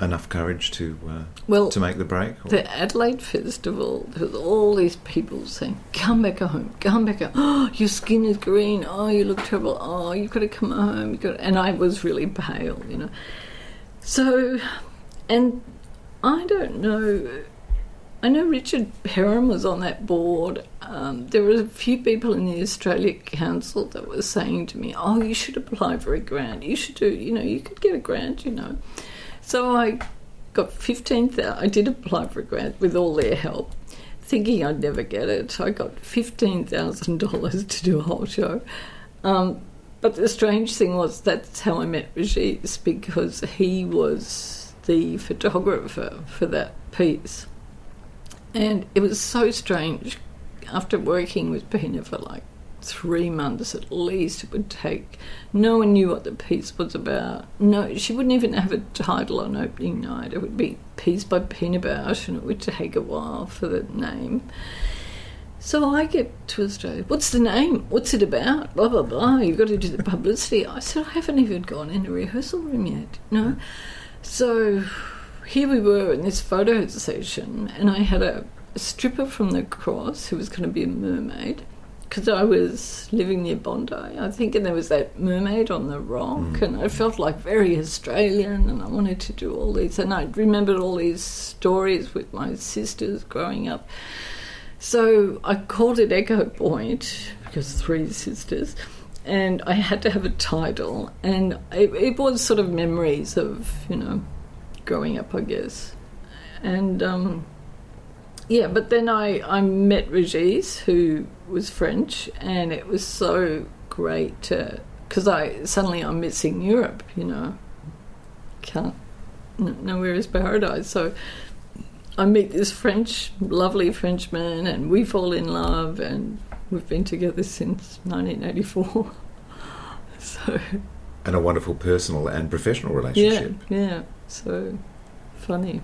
enough courage to uh, well, to make the break? Or? The Adelaide Festival, there was all these people saying, "Come back home, come back home. Oh, your skin is green. Oh, you look terrible. Oh, you've got to come home." You've got to... And I was really pale, you know. So. And I don't know, I know Richard Perham was on that board. Um, there were a few people in the Australia Council that were saying to me, "Oh, you should apply for a grant. You should do, you know, you could get a grant, you know." So I got fifteen thousand dollars. I did apply for a grant with all their help, thinking I'd never get it. I got fifteen thousand dollars to do a whole show. Um, but the strange thing was that's how I met Rajiv, because he was... the photographer for that piece. And it was so strange. After working with Pina for like three months at least, it would take... No one knew what the piece was about. No, she wouldn't even have a title on opening night. It would be piece by Pina Bausch, and it would take a while for the name. So I get to Australia, what's the name? What's it about? Blah, blah, blah. You've got to do the publicity. I said, I haven't even gone in a rehearsal room yet. No. So here we were in this photo session, and I had a, a stripper from the Cross who was going to be a mermaid, because I was living near Bondi, I think, and there was that mermaid on the rock, mm. and I felt like very Australian, and I wanted to do all these, and I remembered all these stories with my sisters growing up. So I called it Echo Point, because three sisters, and I had to have a title, and it, it was sort of memories of, you know, growing up, I guess. And, um, yeah, but then I, I met Rajiv, who was French, and it was so great to, because I, suddenly I'm missing Europe, you know. Can't, n- nowhere is paradise, so... I meet this French, lovely Frenchman, and we fall in love, and we've been together since nineteen eighty-four. So, and a wonderful personal and professional relationship. Yeah, yeah. So funny.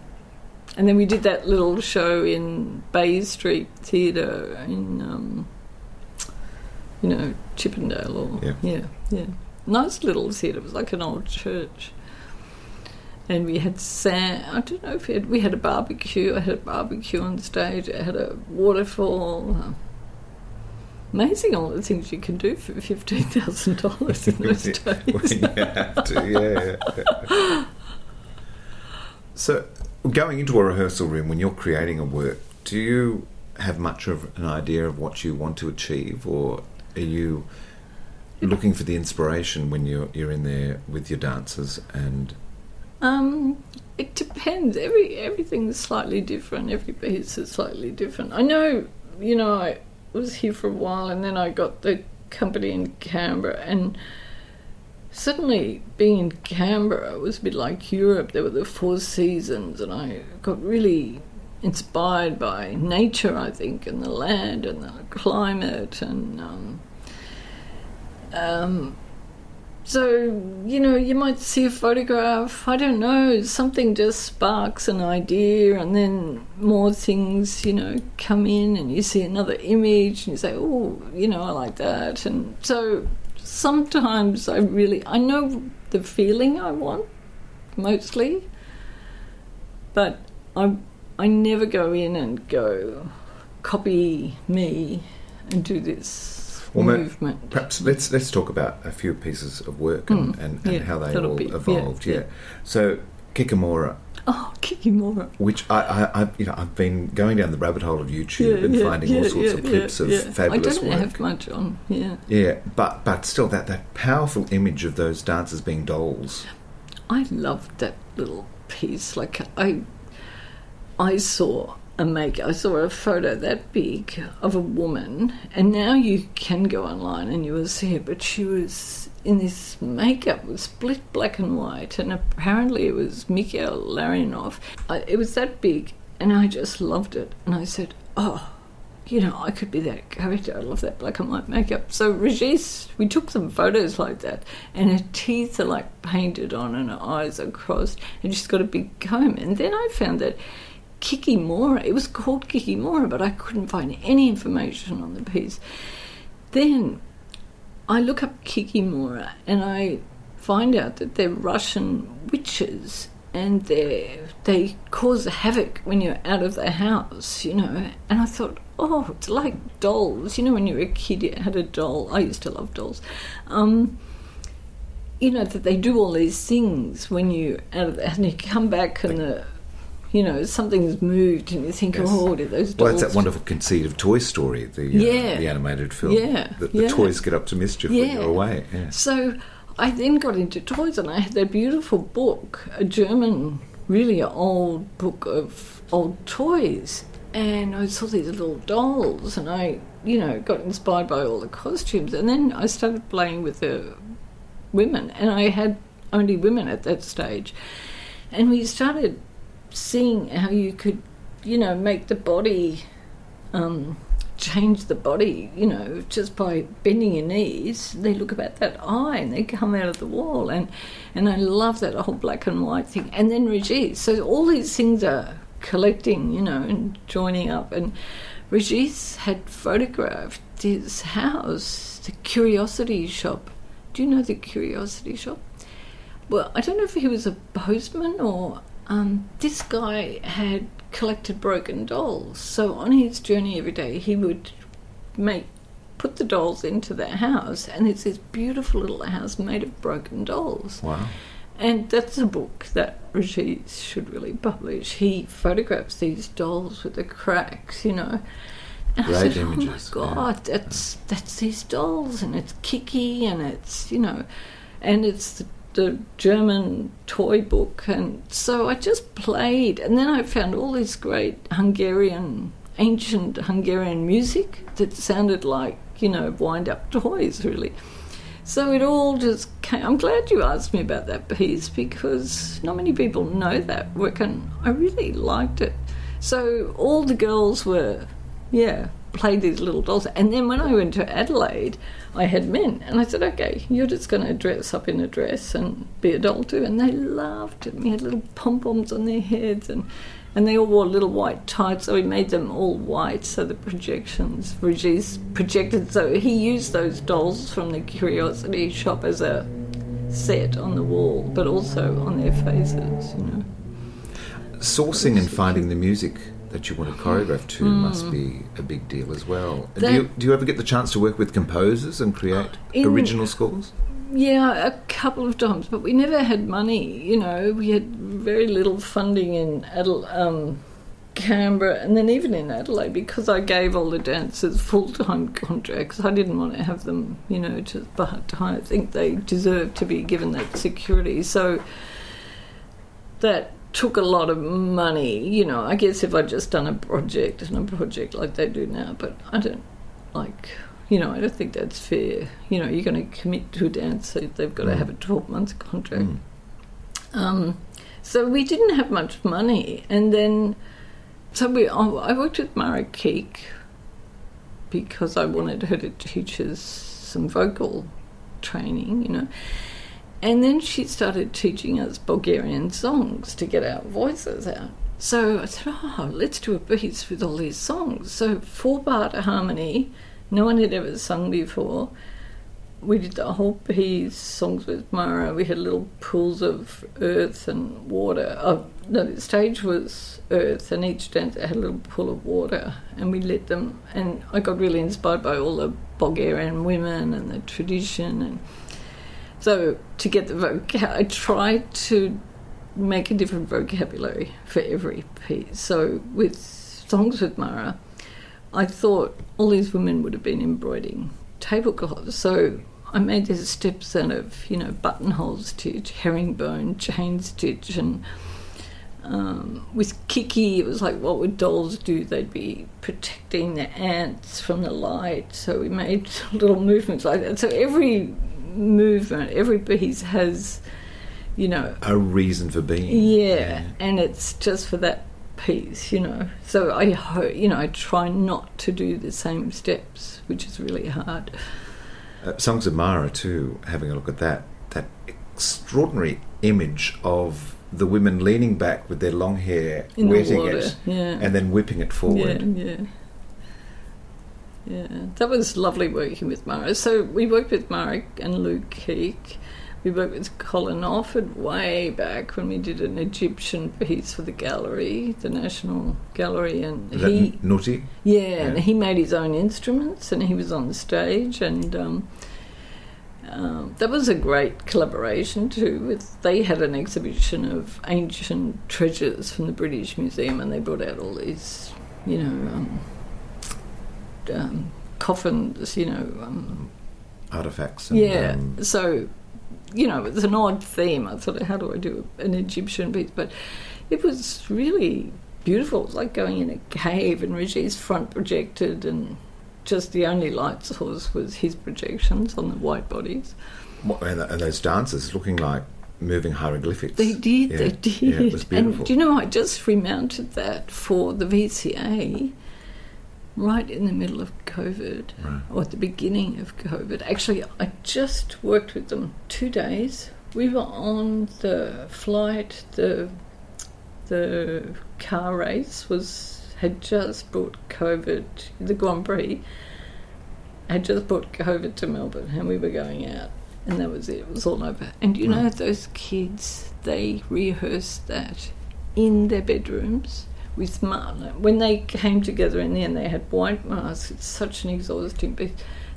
And then we did that little show in Bay Street Theatre in, um, you know, Chippendale. Or, yeah. yeah, yeah. Nice little theatre. It was like an old church. And we had sand, I don't know if we had, we had a barbecue. I had a barbecue on stage. I had a waterfall. Amazing all the things you can do for fifteen thousand dollars in those days. Well, you have to, yeah. So going into a rehearsal room when you're creating a work, do you have much of an idea of what you want to achieve, or are you looking for the inspiration when you're, you're in there with your dancers and... Um, it depends. Every everything's slightly different. Every piece is slightly different. I know, you know, I was here for a while, and then I got the company in Canberra, and suddenly being in Canberra was a bit like Europe. There were the four seasons, and I got really inspired by nature, I think, and the land and the climate, and um, um so, you know, you might see a photograph, I don't know, something just sparks an idea, and then more things, you know, come in, and you see another image, and you say, oh, you know, I like that. And so sometimes I really, I know the feeling I want, mostly, but I, I never go in and go, copy me and do this. Well, perhaps let's let's talk about a few pieces of work and, mm, and, and yeah, how they all be, evolved. Yeah, yeah. yeah. So Kikimora. Oh, Kikimora. Which I, I, I, you know, I've been going down the rabbit hole of YouTube yeah, and yeah, finding yeah, all sorts yeah, of clips yeah, of yeah. fabulous work. I don't work. have much on. Yeah. Yeah, but but still that, that powerful image of those dancers being dolls. I loved that little piece. Like I, I saw. Make I saw a photo that big of a woman, and now you can go online and you will see it, but she was in this makeup with split black and white, and apparently it was Mikhail Larionov. I, it was that big, and I just loved it, and I said, oh, you know, I could be that character. I love that black and white makeup. So Regis, we took some photos like that, and her teeth are like painted on, and her eyes are crossed, and she's got a big comb. And then I found that Kikimora, it was called Kikimora, but I couldn't find any information on the piece. Then I look up Kikimora and I find out that they're Russian witches, and they they cause havoc when you're out of the house, you know. And I thought, oh, it's like dolls. You know, when you were a kid, you had a doll. I used to love dolls. Um... You know, that they do all these things when you're out of the house, and you come back and the... You know, something's moved, and you think, yes. oh, did those dolls... Well, it's that wonderful conceit of Toy Story, the yeah. uh, the animated film. Yeah, The, the yeah. toys get up to mischief yeah. when you're away. Yeah. So I then got into toys, and I had that beautiful book, a German, really old book of old toys. And I saw these little dolls, and I, you know, got inspired by all the costumes. And then I started playing with the women, and I had only women at that stage. And we started... seeing how you could, you know, make the body, um, change the body, you know, just by bending your knees. They look about that eye and they come out of the wall. And, and I love that whole black and white thing. And then Rajiv. So all these things are collecting, you know, and joining up. And Rajiv had photographed his house, the Curiosity Shop. Do you know the Curiosity Shop? Well, I don't know if he was a postman or um, this guy had collected broken dolls. So on his journey every day, he would make put the dolls into their house, and it's this beautiful little house made of broken dolls. Wow. And that's a book that Rajiv should really publish. He photographs these dolls with the cracks, you know. And Great I said, images. Oh my God, yeah. that's that's these dolls, and it's Kiki, and it's, you know, and it's the, the German toy book. And so I just played, and then I found all this great Hungarian, ancient Hungarian music that sounded like, you know, wind-up toys, really. So it all just came. I'm glad you asked me about that piece because not many people know that work, and I really liked it. So all the girls were, yeah, played these little dolls. And then when I went to Adelaide, I had men, and I said, okay, you're just going to dress up in a dress and be a doll too. And they laughed at me, had little pom-poms on their heads, and, and they all wore little white tights, so we made them all white, so the projections, Regis projected, so he used those dolls from the Curiosity Shop as a set on the wall, but also on their faces, you know. Sourcing and finding the music that you want to choreograph to mm. must be a big deal as well. That, do, you, do you ever get the chance to work with composers and create in, original scores? Yeah, a couple of times, but we never had money, you know. We had very little funding in Adela- um, Canberra, and then even in Adelaide, because I gave all the dancers full-time contracts. I didn't want to have them, you know, just part-time. I think they deserved to be given that security. So that took a lot of money, you know. I guess if I'd just done a project, and a project like they do now, but I don't like... You know, I don't think that's fair. You know, you're going to commit to a dancer, they've got to have a twelve-month contract. Mm. Um, so we didn't have much money. And then, so we, I worked with Mara Keek because I wanted her to teach us some vocal training, you know. And then she started teaching us Bulgarian songs to get our voices out. So I said, oh, let's do a piece with all these songs. So four-part harmony... No one had ever sung before. We did the whole piece, songs with Mara. We had little pools of earth and water. Oh, no, the stage was earth, and each dancer had a little pool of water, and we let them. And I got really inspired by all the Bulgarian women and the tradition. And so to get the vocab, I tried to make a different vocabulary for every piece. So with songs with Mara, I thought all these women would have been embroidering tablecloths. So I made this step set of, you know, buttonhole stitch, herringbone, chain stitch. And um, with Kiki, it was like, what would dolls do? They'd be protecting the ants from the light. So we made little movements like that. So every movement, every piece has, you know... a reason for being. Yeah, yeah. And it's just for that piece, you know. So I hope, you know, I try not to do the same steps, which is really hard. Uh, Songs of Mara too, having a look at that, that extraordinary image of the women leaning back with their long hair, in wetting it, yeah, and then whipping it forward. Yeah, yeah. Yeah, that was lovely working with Mara. So we worked with Mara and Lou Keek. We worked with Colin Offord way back when we did an Egyptian piece for the gallery, the National Gallery, and Is he that Nuti? Yeah, yeah, and he made his own instruments, and he was on the stage, and um, um, that was a great collaboration too. With they had an exhibition of ancient treasures from the British Museum, and they brought out all these, you know, um, um, coffins, you know, um, artifacts. And, yeah, um, so. You know, it's an odd theme. I thought, how do I do an Egyptian piece? But it was really beautiful. It was like going in a cave, and Reggie's front projected, and just the only light source was his projections on the white bodies. And those dancers looking like moving hieroglyphics. They did, yeah. they did. Yeah, it was beautiful. And do you know, I just remounted that for the V C A right in the middle of COVID, right. or at the beginning of COVID. Actually, I just worked with them two days. We were on the flight, the the car race was had just brought COVID, the Grand Prix had just brought COVID to Melbourne, and we were going out, and that was it. It was all over. And you know, those kids, they rehearsed that in their bedrooms with Marla. When they came together in there and they had white masks, it's such an exhausting piece.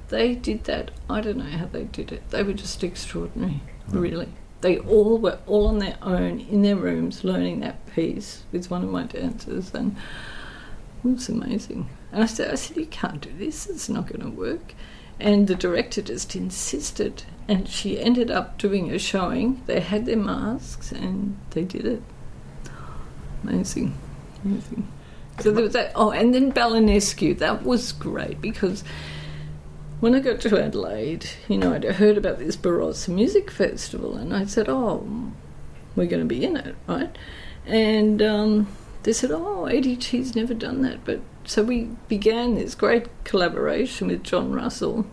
They did that. I don't know how they did it. They were just extraordinary, really. They all were all on their own in their rooms learning that piece with one of my dancers, and it was amazing. And I said, I said, you can't do this. It's not going to work. And the director just insisted, and she ended up doing a showing. They had their masks and they did it. Amazing, amazing. So there was that. Oh, and then Balanescu. That was great because when I got to Adelaide, you know, I'd heard about this Barossa Music Festival, and I said, oh, we're going to be in it, right? And um, they said, oh, A D T's never done that. But so we began this great collaboration with John Russell,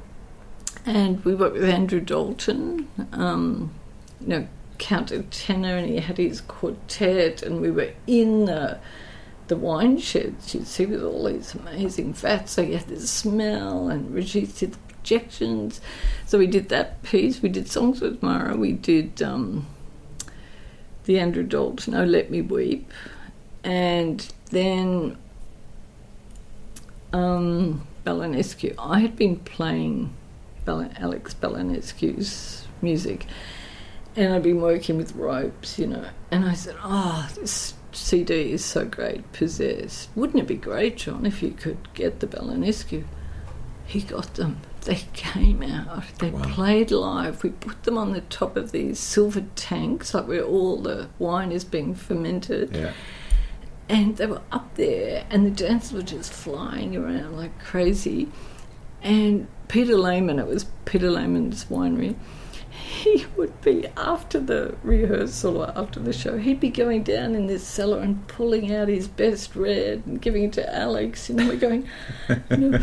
and we worked with Andrew Dalton, um, you know, countertenor, and he had his quartet, and we were in the... the wine sheds, you'd see, with all these amazing vats, so you had this smell, and Rajiv did the projections. So we did that piece, we did Songs with Mara, we did um, the Andrew Dalton, Oh Let Me Weep, and then um, Balanescu. I had been playing Bal- Alex Balanescu's music, and I'd been working with ropes, you know, and I said, oh, this C D is so great, Possessed. Wouldn't it be great, John, if you could get the Balanescu? He got them. They came out. They wow. played live. We put them on the top of these silver tanks, like where all the wine is being fermented. Yeah. And they were up there, and the dancers were just flying around like crazy. And Peter Lehman, it was Peter Lehman's winery, he would be, after the rehearsal or after the show, he'd be going down in this cellar and pulling out his best red and giving it to Alex, and we're going, you know.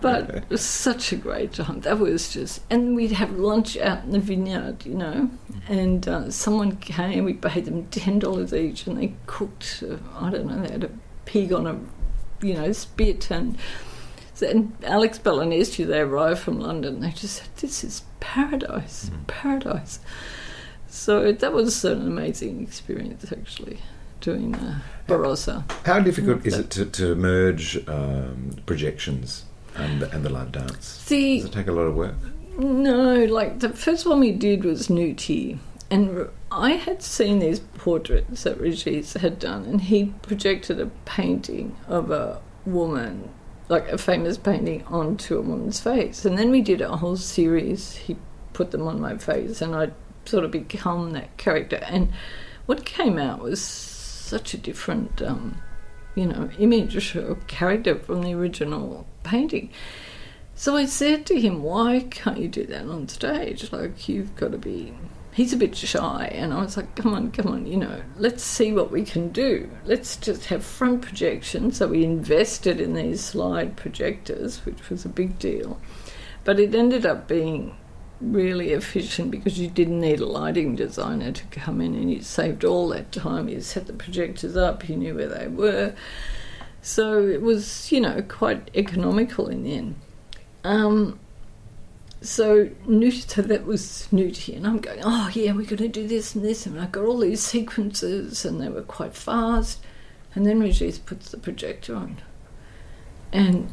But it was such a great time. That was just, and we'd have lunch out in the vineyard, you know, and uh, someone came, we paid them ten dollars each, and they cooked, uh, I don't know, they had a pig on a, you know, spit, and and Alex Balanescu, they arrived from London, they just said, this is paradise, mm. paradise. So that was an amazing experience, actually, doing the Barossa. How, how difficult is that. it to, to merge um, projections and, and the live dance? See, does it take a lot of work? No, like the first one we did was Nuti, and I had seen these portraits that Regis had done, and he projected a painting of a woman, like a famous painting, onto a woman's face. And then we did a whole series. He put them on my face, and I'd sort of become that character. And what came out was such a different, um, you know, image or character from the original painting. So I said to him, why can't you do that on stage? Like, you've got to be... He's a bit shy, and I was like, come on, come on, you know, let's see what we can do. Let's just have front projection. So we invested in these slide projectors, which was a big deal. But it ended up being really efficient because you didn't need a lighting designer to come in, and you saved all that time. You set the projectors up, you knew where they were. So it was, you know, quite economical in the end. Um... So, so that was Nuti, and I'm going, oh, yeah, we're going to do this and this, and I got all these sequences, and they were quite fast. And then Regis puts the projector on, and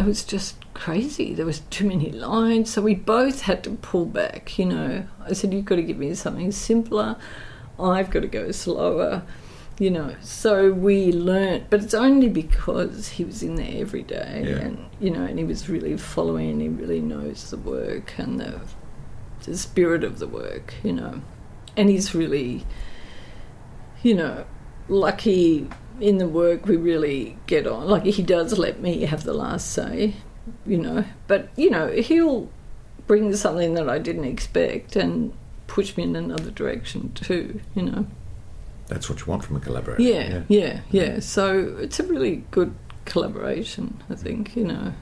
it was just crazy. There was too many lines, so we both had to pull back, you know. I said, you've got to give me something simpler. I've got to go slower, you know. So we learnt, but it's only because he was in there every day, yeah. and you know, and he was really following, and he really knows the work and the the spirit of the work, you know. And he's really, you know, lucky in the work. We really get on. Like, he does let me have the last say, you know. But you know, he'll bring something that I didn't expect and push me in another direction too, you know. That's what you want from a collaborator. Yeah, yeah, yeah, yeah. So it's a really good collaboration, I think, you know.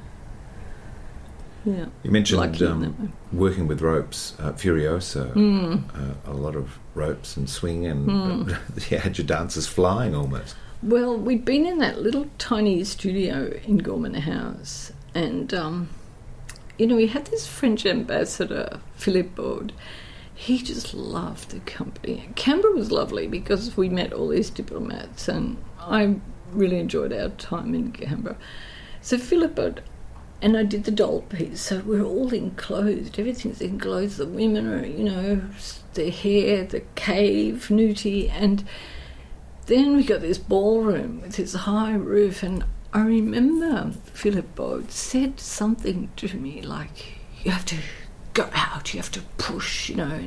Yeah. You mentioned um, working with ropes, uh, Furioso, mm. uh, a lot of ropes and swing, and mm. you had your dancers flying almost. Well, we'd been in that little tiny studio in Gorman House, and, um, you know, we had this French ambassador, Philippe Baud. He just loved the company. Canberra was lovely because we met all these diplomats, and I really enjoyed our time in Canberra. So Philippe Baud... And I did the doll piece, so we're all enclosed. Everything's enclosed. The women are, you know, their hair, the cave, Nuti. And then we got this ballroom with this high roof. And I remember Philippe Baud said something to me like, you have to go out, you have to push, you know.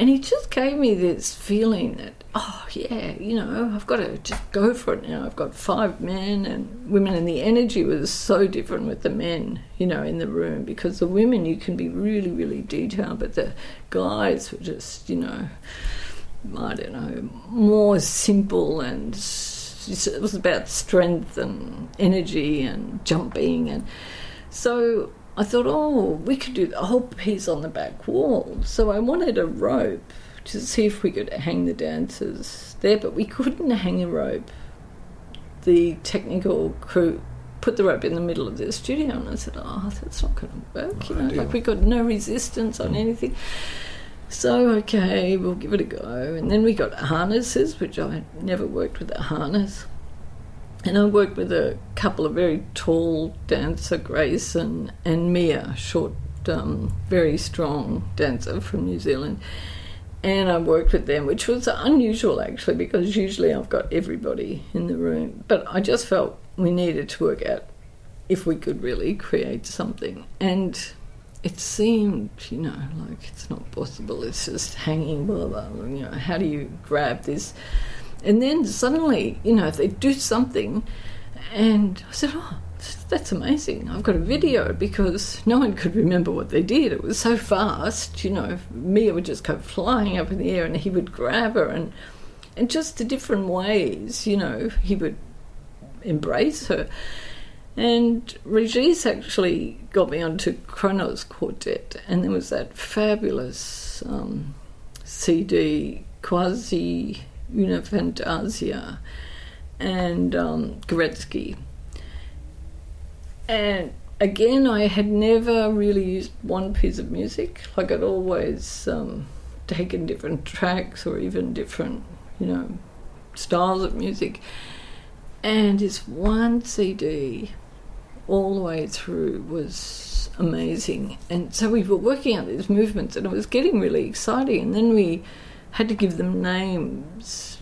And he just gave me this feeling that, oh, yeah, you know, I've got to just go for it now. I've got five men and women, and the energy was so different with the men, you know, in the room, because the women, you can be really, really detailed, but the guys were just, you know, I don't know, more simple, and it was about strength and energy and jumping. And so... I thought, oh, we could do the whole piece on the back wall. So I wanted a rope to see if we could hang the dancers there, but we couldn't hang a rope. The technical crew put the rope in the middle of their studio, and I said, oh, that's not going to work. Not you know, ideal. Like we got no resistance on anything. So, okay, we'll give it a go. And then we got harnesses, which I had never worked with a harness. And I worked with a couple of very tall dancer, Grace and, and Mia, short, um, very strong dancer from New Zealand. And I worked with them, which was unusual, actually, because usually I've got everybody in the room. But I just felt we needed to work out if we could really create something. And it seemed, you know, like it's not possible. It's just hanging, blah, blah, blah. You know, how do you grab this... And then suddenly, you know, they do something, and I said, oh, that's amazing. I've got a video, because no one could remember what they did. It was so fast, you know, Mia would just go flying up in the air, and he would grab her, and, and just the different ways, you know, he would embrace her. And Regis actually got me onto Kronos Quartet, and there was that fabulous um, C D, Quasi... Una Fantasia, and um, Goretzky. And again, I had never really used one piece of music. Like I'd always um, taken different tracks or even different, you know, styles of music. And this one C D all the way through was amazing. And so we were working out these movements, and it was getting really exciting. And then we... had to give them names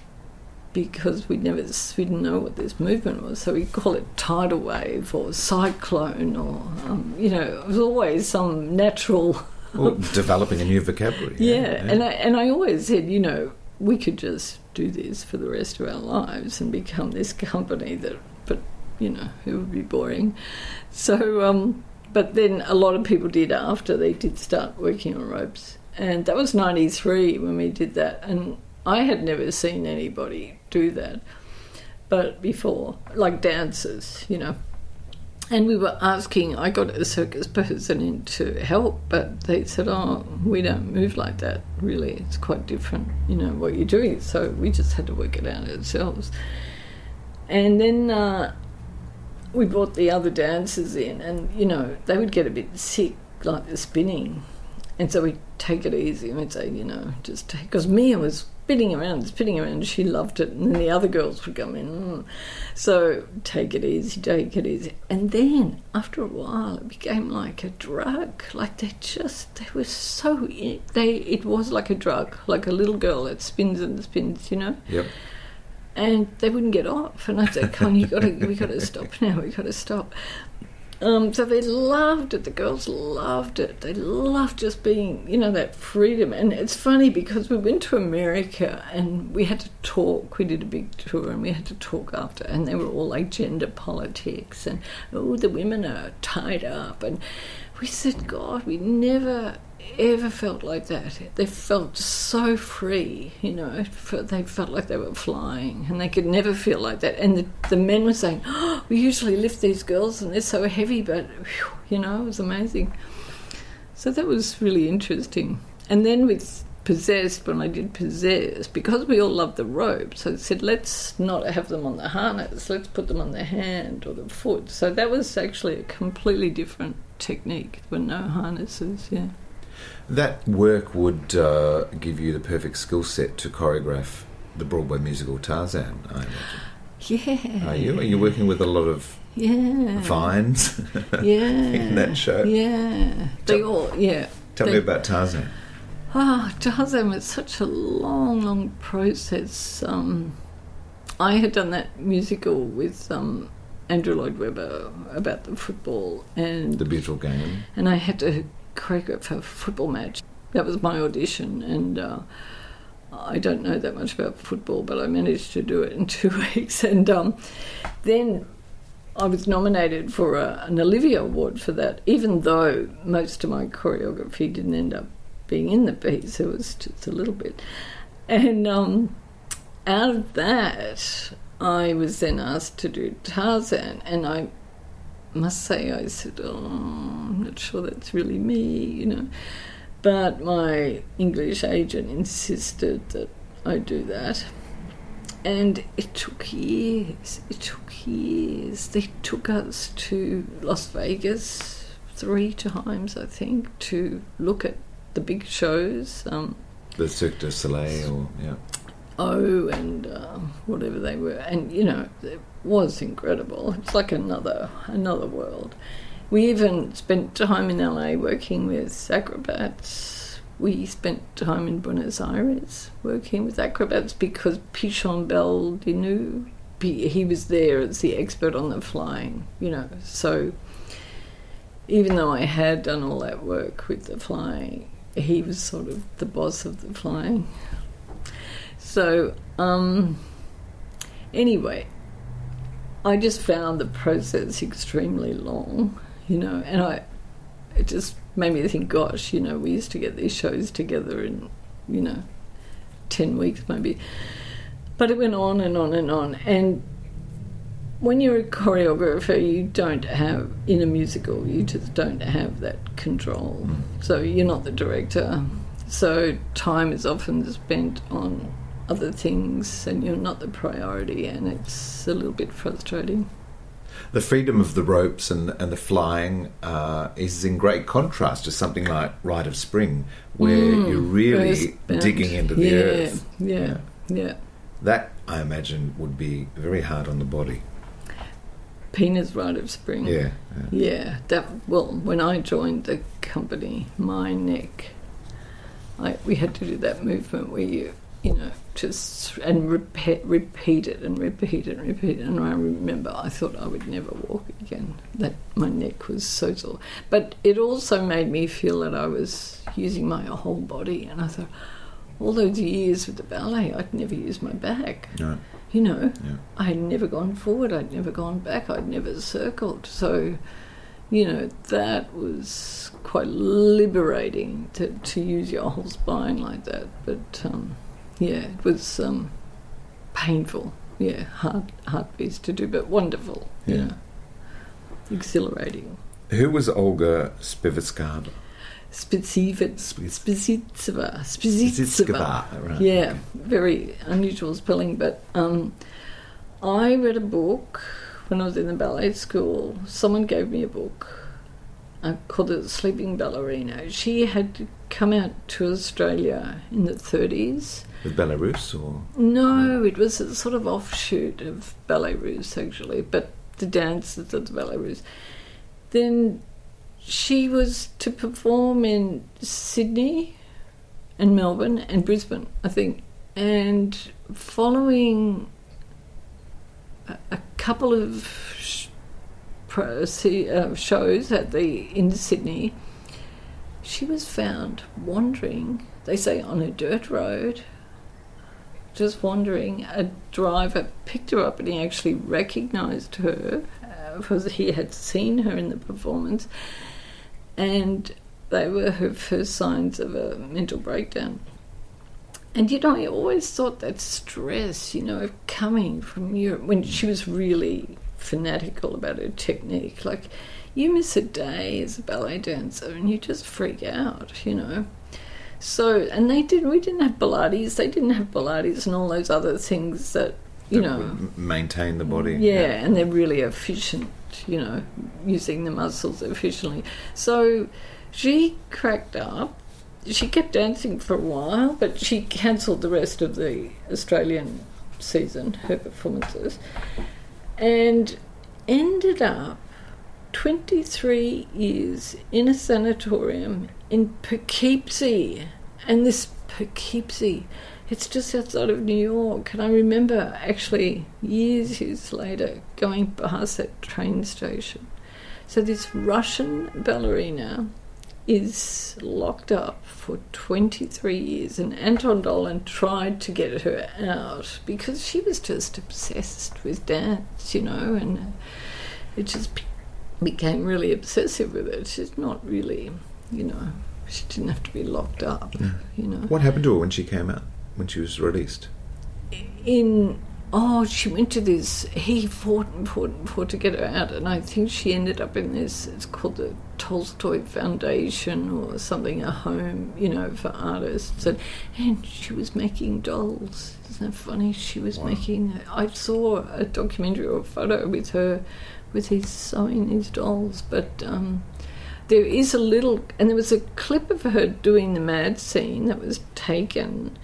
because we never we didn't know what this movement was. So we call it tidal wave or cyclone or, um, you know, it was always some natural... Well, developing a new vocabulary. Yeah, yeah. And, I, and I always said, you know, we could just do this for the rest of our lives and become this company that... But, you know, it would be boring. So, um, but then a lot of people did after. They did start working on ropes. And that was ninety-three when we did that. And I had never seen anybody do that but before, like dancers, you know. And we were asking, I got a circus person in to help, but they said, oh, we don't move like that, really. It's quite different, you know, what you're doing. So we just had to work it out ourselves. And then... Uh, we brought the other dancers in, and, you know, they would get a bit sick, like the spinning. And so we'd take it easy and we'd say, you know, just take... Because Mia was spinning around, spinning around. She loved it. And then the other girls would come in. Mm. So take it easy, take it easy. And then after a while it became like a drug. Like they just... They were so... they It was like a drug, like a little girl that spins and spins, you know? Yep. And they wouldn't get off. And I'd say, come on, you gotta, we got to stop now. we got to stop. Um, so they loved it. The girls loved it. They loved just being, you know, that freedom. And it's funny because we went to America and we had to talk. We did a big tour and we had to talk after. And they were all like gender politics and, oh, the women are tied up. And we said, God, we never ever felt like that. They felt so free, you know. They felt like they were flying, and they could never feel like that. And the, the men were saying, oh, we usually lift these girls and they're so heavy, but, whew, you know, it was amazing. So that was really interesting. And then with Possessed, when I did Possessed, because we all loved the ropes, I said, let's not have them on the harness, let's put them on the hand or the foot. So that was actually a completely different technique. There were no harnesses, yeah. That work would uh, give you the perfect skill set to choreograph the Broadway musical Tarzan, I imagine. Yeah. Are you? Are you working with a lot of yeah. vines yeah. in that show? Yeah. They all, yeah. Tell they, me about Tarzan. Oh, Tarzan was such a long, long process. Um, I had done that musical with um, Andrew Lloyd Webber about the football and... The beautiful game. And I had to choreograph a football match. That was my audition, and uh, I don't know that much about football, but I managed to do it in two weeks. And um, then I was nominated for a, an Olivia Award for that, even though most of my choreography didn't end up being in the piece. It was just a little bit. And um, out of that, I was then asked to do Tarzan, and I must say I said, oh, I'm not sure that's really me, you know. But my English agent insisted that I do that. And it took years, it took years. They took us to Las Vegas three times, I think, to look at the big shows. Um, the Cirque du Soleil or, yeah. Oh, and uh, whatever they were. And, you know, it was incredible. It's like another another world. We even spent time in L A working with acrobats. We spent time in Buenos Aires working with acrobats because Pichon Bel Dinu, he was there as the expert on the flying, you know. So even though I had done all that work with the flying, he was sort of the boss of the flying. So, um, anyway, I just found the process extremely long, you know, and I it just made me think, gosh, you know, we used to get these shows together in, you know, ten weeks maybe. But it went on and on and on. And when you're a choreographer, you don't have, in a musical, you just don't have that control. So you're not the director. So time is often spent on other things and you're not the priority, and it's a little bit frustrating. The freedom of the ropes and, and the flying uh, is in great contrast to something like Rite of Spring, where mm, you're really digging into the yeah, earth. Yeah, yeah, yeah. That, I imagine, would be very hard on the body. Pina's Rite of Spring. Yeah, yeah. Yeah. That, well, when I joined the company, my neck, I, we had to do that movement where you, you know, just, and repeat, repeat it and repeat it and repeat it. And I remember I thought I would never walk again. That my neck was so sore. But it also made me feel that I was using my whole body. And I thought, all those years with the ballet, I'd never used my back. No. You know, yeah. I had never gone forward, I'd never gone back, I'd never circled. So, you know, that was quite liberating to, to use your whole spine like that. But, um, yeah, it was um, painful, yeah, hard, hard piece to do, but wonderful, yeah. You know, exhilarating. Who was Olga Spivitskaya? Spivitskaya, Spivitskaya, Spivitskaya. Right. Yeah, okay. Very unusual spelling. But um, I read a book when I was in the ballet school. Someone gave me a book uh, called The Sleeping Ballerina. She had come out to Australia in the thirties. With Ballet Russe, or no? It was a sort of offshoot of Ballet Russe, actually, but the dancers of the Ballet Russe. Then she was to perform in Sydney and Melbourne and Brisbane, I think. And following a, a couple of sh- pro- see, uh, shows at the in Sydney, she was found wandering, they say on a dirt road, just wandering. A driver picked her up and he actually recognised her uh, because he had seen her in the performance. And they were her first signs of a mental breakdown. And, you know, I always thought that stress, you know, of coming from Europe, when she was really fanatical about her technique, like, you miss a day as a ballet dancer and you just freak out, you know. So, and they didn't, we didn't have Pilates, they didn't have Pilates and all those other things that, you that know. Maintain the body. Yeah, yeah, and they're really efficient, you know, using the muscles efficiently. So she cracked up. She kept dancing for a while, but she cancelled the rest of the Australian season, her performances, and ended up twenty-three years in a sanatorium in Poughkeepsie. And this Poughkeepsie, it's just outside of New York. And I remember actually years, years later going past that train station. So this Russian ballerina is locked up for twenty-three years, and Anton Dolan tried to get her out because she was just obsessed with dance, you know, and it just became really obsessive with it. She's not really, you know, she didn't have to be locked up, yeah. you know. What happened to her when she came out, when she was released? In... Oh, she went to this, he fought and fought and fought to get her out, and I think she ended up in this, it's called the Tolstoy Foundation or something, a home, you know, for artists. And, and she was making dolls. Isn't that funny? She was wow. making, I saw a documentary or a photo with her, with his sewing these dolls, but um, there is a little, and there was a clip of her doing the mad scene that was taken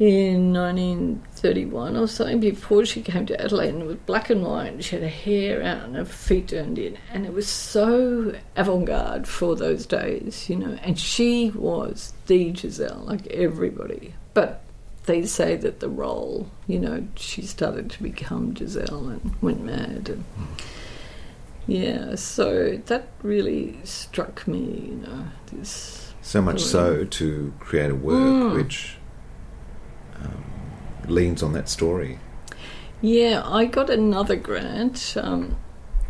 in nineteen thirty-one or something, before she came to Adelaide, and it was black and white, and she had her hair out and her feet turned in, and it was so avant-garde for those days, you know, and she was the Giselle, like everybody. But they say that the role, you know, she started to become Giselle and went mad. And yeah, so that really struck me, you know. This so much story. So to create a work mm. which... Um, leans on that story. Yeah, I got another grant. Um,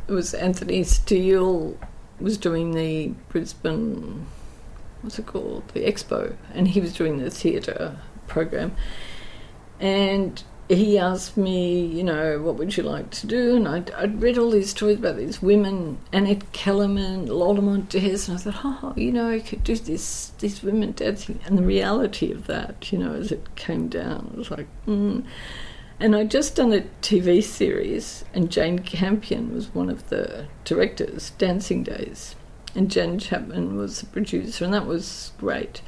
it was Anthony Steele was doing the Brisbane, what's it called, the Expo, and he was doing the theatre program. And he asked me, you know, what would you like to do? And I'd, I'd read all these stories about these women, Annette Kellerman, Lola Montez, and I thought, oh, you know, I could do this, these women dancing. And the reality of that, you know, as it came down, it was like, mm. And I'd just done a T V series, and Jane Campion was one of the directors, Dancing Days, and Jan Chapman was the producer, and that was great.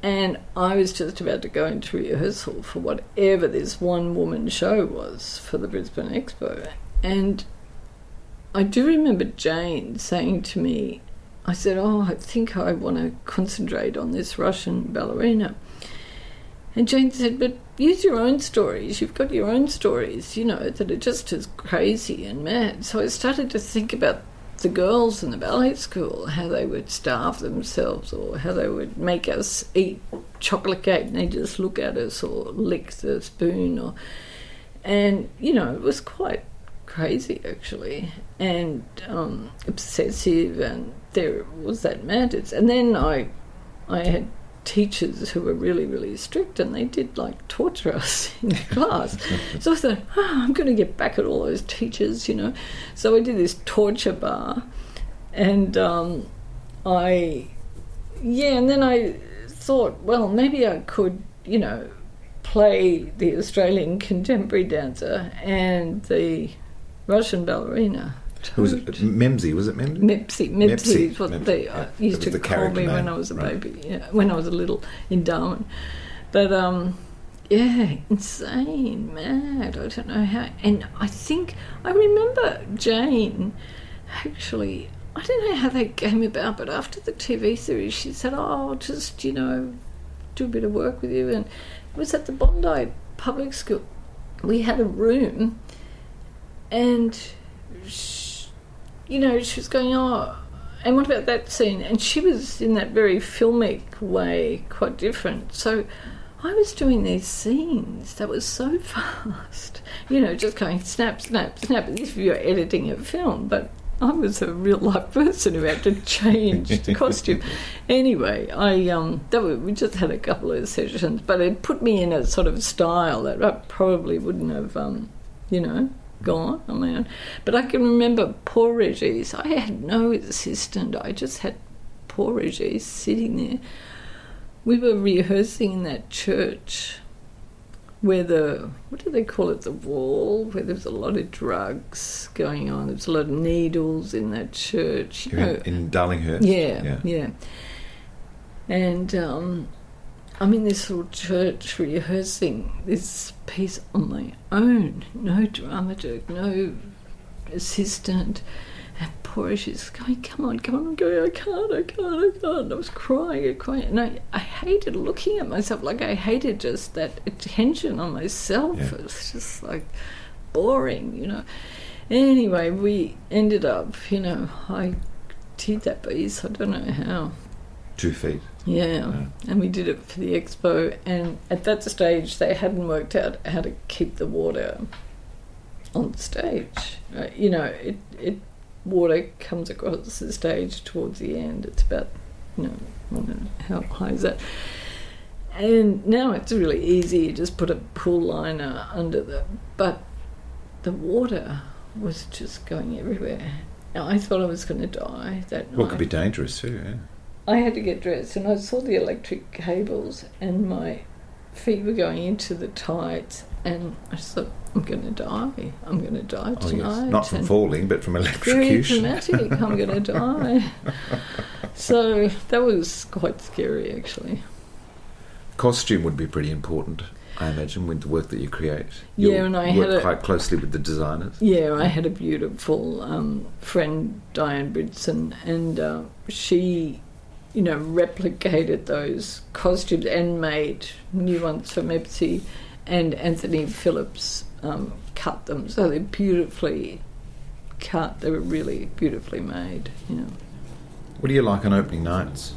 And I was just about to go into rehearsal for whatever this one-woman show was for the Brisbane Expo. And I do remember Jane saying to me, I said, oh, I think I want to concentrate on this Russian ballerina. And Jane said, but use your own stories. You've got your own stories, you know, that are just as crazy and mad. So I started to think about the girls in the ballet school, how they would starve themselves or how they would make us eat chocolate cake and they just look at us or lick the spoon. Or, and, you know, it was quite crazy, actually, and um, obsessive, and there was that madness. And then I, I had teachers who were really, really strict, and they did, like, torture us in class. So I thought, oh, I'm going to get back at all those teachers, you know. So I did this torture bar, and um, I, yeah, and then I thought, well, maybe I could, you know, play the Australian contemporary dancer and the Russian ballerina. Who was it? Memsey, was it Memsey? Mepsy, Mepsy is what Mepsy. they uh, yeah. used to the call me name. When I was a right. baby, yeah, when I was a little in Darwin. But, um, yeah, insane, mad, I don't know how. And I think, I remember Jane, actually, I don't know how that came about, but after the T V series, she said, oh, I'll just, you know, do a bit of work with you. And it was at the Bondi Public School. We had a room, and she, you know, she was going, oh, and what about that scene? And she was in that very filmic way, quite different. So I was doing these scenes that was so fast, you know, just going snap, snap, snap, as if you're editing a film, but I was a real-life person who had to change the costume. Anyway, I um, that was, we just had a couple of sessions, but it put me in a sort of style that I probably wouldn't have, um, you know, gone on my own. But I can remember poor Regis. I had no assistant. I just had poor Regis sitting there. We were rehearsing in that church where the, what do they call it, the wall, where there was a lot of drugs going on. There was a lot of needles in that church. You know. In, in Darlinghurst? Yeah, yeah. yeah. And um, I'm in this little church rehearsing this piece on my own. No dramaturg, no assistant. And poor she's going, come on, come on. I'm going, I can't, I can't, I can't. I was crying, I crying. And I, I hated looking at myself. Like, I hated just that attention on myself. Yeah. It's just, like, boring, you know. Anyway, we ended up, you know, I did that piece, I don't know how. Two feet. Yeah. yeah. And we did it for the expo. And at that stage, they hadn't worked out how to keep the water on stage. Uh, you know, it... it water comes across the stage towards the end. It's about, you know, I don't know, how high is that? And now it's really easy. You just put a pool liner under the... But the water was just going everywhere. Now, I thought I was going to die that night. Well, it could be dangerous too, yeah. I had to get dressed, and I saw the electric cables, and my feet were going into the tights, and I just thought, I'm going to die. I'm going to die tonight. Oh, yes. Not from and falling, but from electrocution. Very dramatic. I'm going to die. So that was quite scary, actually. Costume would be pretty important, I imagine, with the work that you create. You'll yeah, and I work had a, quite closely with the designers. Yeah, I had a beautiful um, friend, Diane Bridson, and uh, she, you know, replicated those costumes and made new ones for Mepsi, and Anthony Phillips um, cut them. So they're beautifully cut. They were really beautifully made, you know. What do you like on opening nights?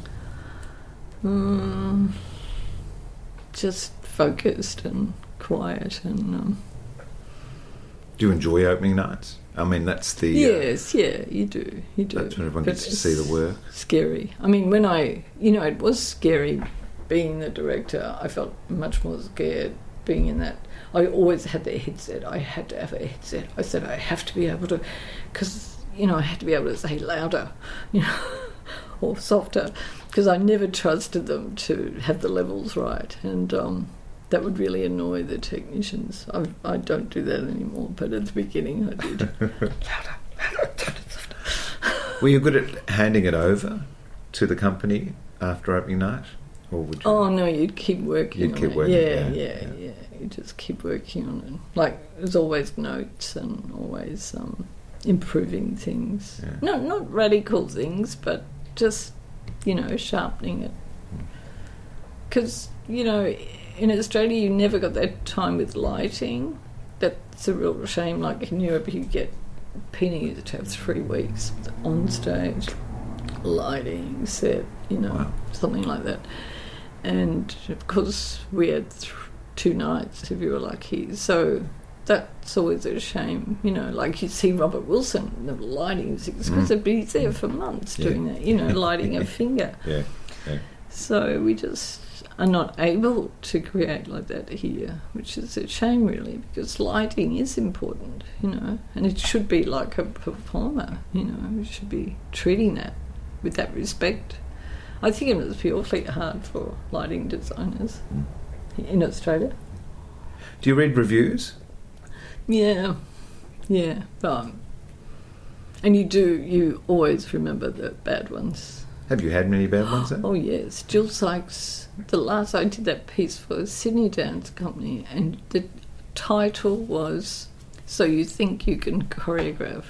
Um, just focused and quiet. And um, do you enjoy opening nights? I mean, that's the... Yes, uh, yeah, you do, you do. That's when everyone but gets to see the work. Scary. I mean, when I... You know, it was scary being the director. I felt much more scared being in that. I always had the headset. I had to have a headset. I said I have to be able to... Because, you know, I had to be able to say louder, you know, or softer, because I never trusted them to have the levels right. And... um that would really annoy the technicians. I, I don't do that anymore, but at the beginning I did. Were you good at handing it over to the company after opening night? Or would you? Oh, no, you'd keep working you'd on keep it. Working, yeah, yeah, yeah, yeah. You just keep working on it. Like, there's always notes and always um, improving things. Yeah. No, not radical things, but just, you know, sharpening it. Because, you know... In Australia, you never got that time with lighting. That's a real shame. Like in Europe, you get Pina used to have three weeks on stage, lighting set, you know, wow. something like that. And of course, we had th- two nights if you were lucky. So that's always a shame, you know. Like you see Robert Wilson, the lighting is exquisite, mm. but he's there for months yeah. doing that, you know, lighting a finger. Yeah. yeah. So we just. Are not able to create like that here, which is a shame really, because lighting is important, you know, and it should be like a performer, you know, we should be treating that with that respect. I think it must be awfully hard for lighting designers mm. in Australia. Do you read reviews? Yeah, yeah. Um, and you do, you always remember the bad ones. Have you had many bad ones? Then? Oh, yes. Jill Sykes, the last I did that piece for Sydney Dance Company, and the title was So You Think You Can Choreograph.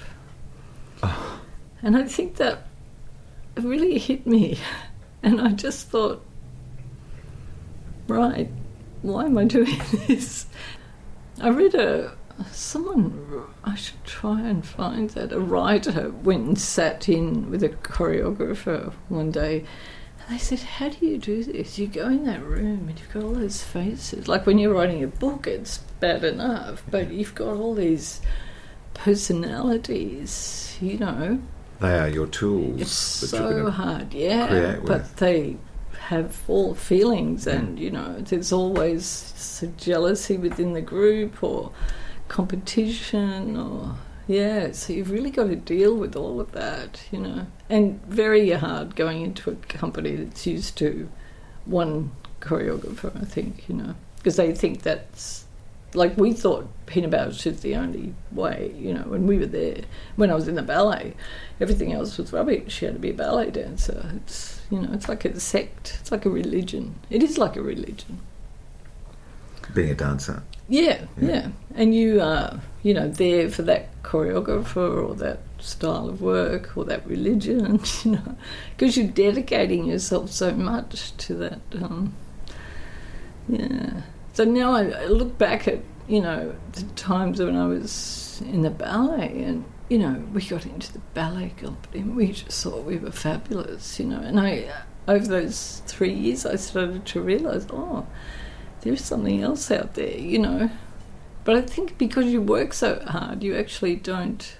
Oh. And I think that really hit me. And I just thought, right, why am I doing this? I read a... Someone, I should try and find that. A writer went and sat in with a choreographer one day and they said, how do you do this? You go in that room and you've got all those faces. Like when you're writing a book, it's bad enough, but you've got all these personalities, you know. They are your tools. It's so hard, yeah, but with. They have all feelings mm. and, you know, there's always jealousy within the group or competition or... Yeah, so you've really got to deal with all of that, you know. And very hard going into a company that's used to one choreographer, I think, you know. Because they think that's... Like, we thought Pina Bausch is the only way, you know, when we were there. When I was in the ballet, everything else was rubbish. You had to be a ballet dancer. It's, you know, it's like a sect. It's like a religion. It is like a religion. Being a dancer. Yeah, yeah. yeah. And you are... you know, there for that choreographer or that style of work or that religion, you know, because you're dedicating yourself so much to that. Um, yeah. So now I look back at, you know, the times when I was in the ballet and, you know, we got into the ballet company and we just thought we were fabulous, you know. And I, over those three years, I started to realise, oh, there's something else out there, you know. But I think because you work so hard, you actually don't...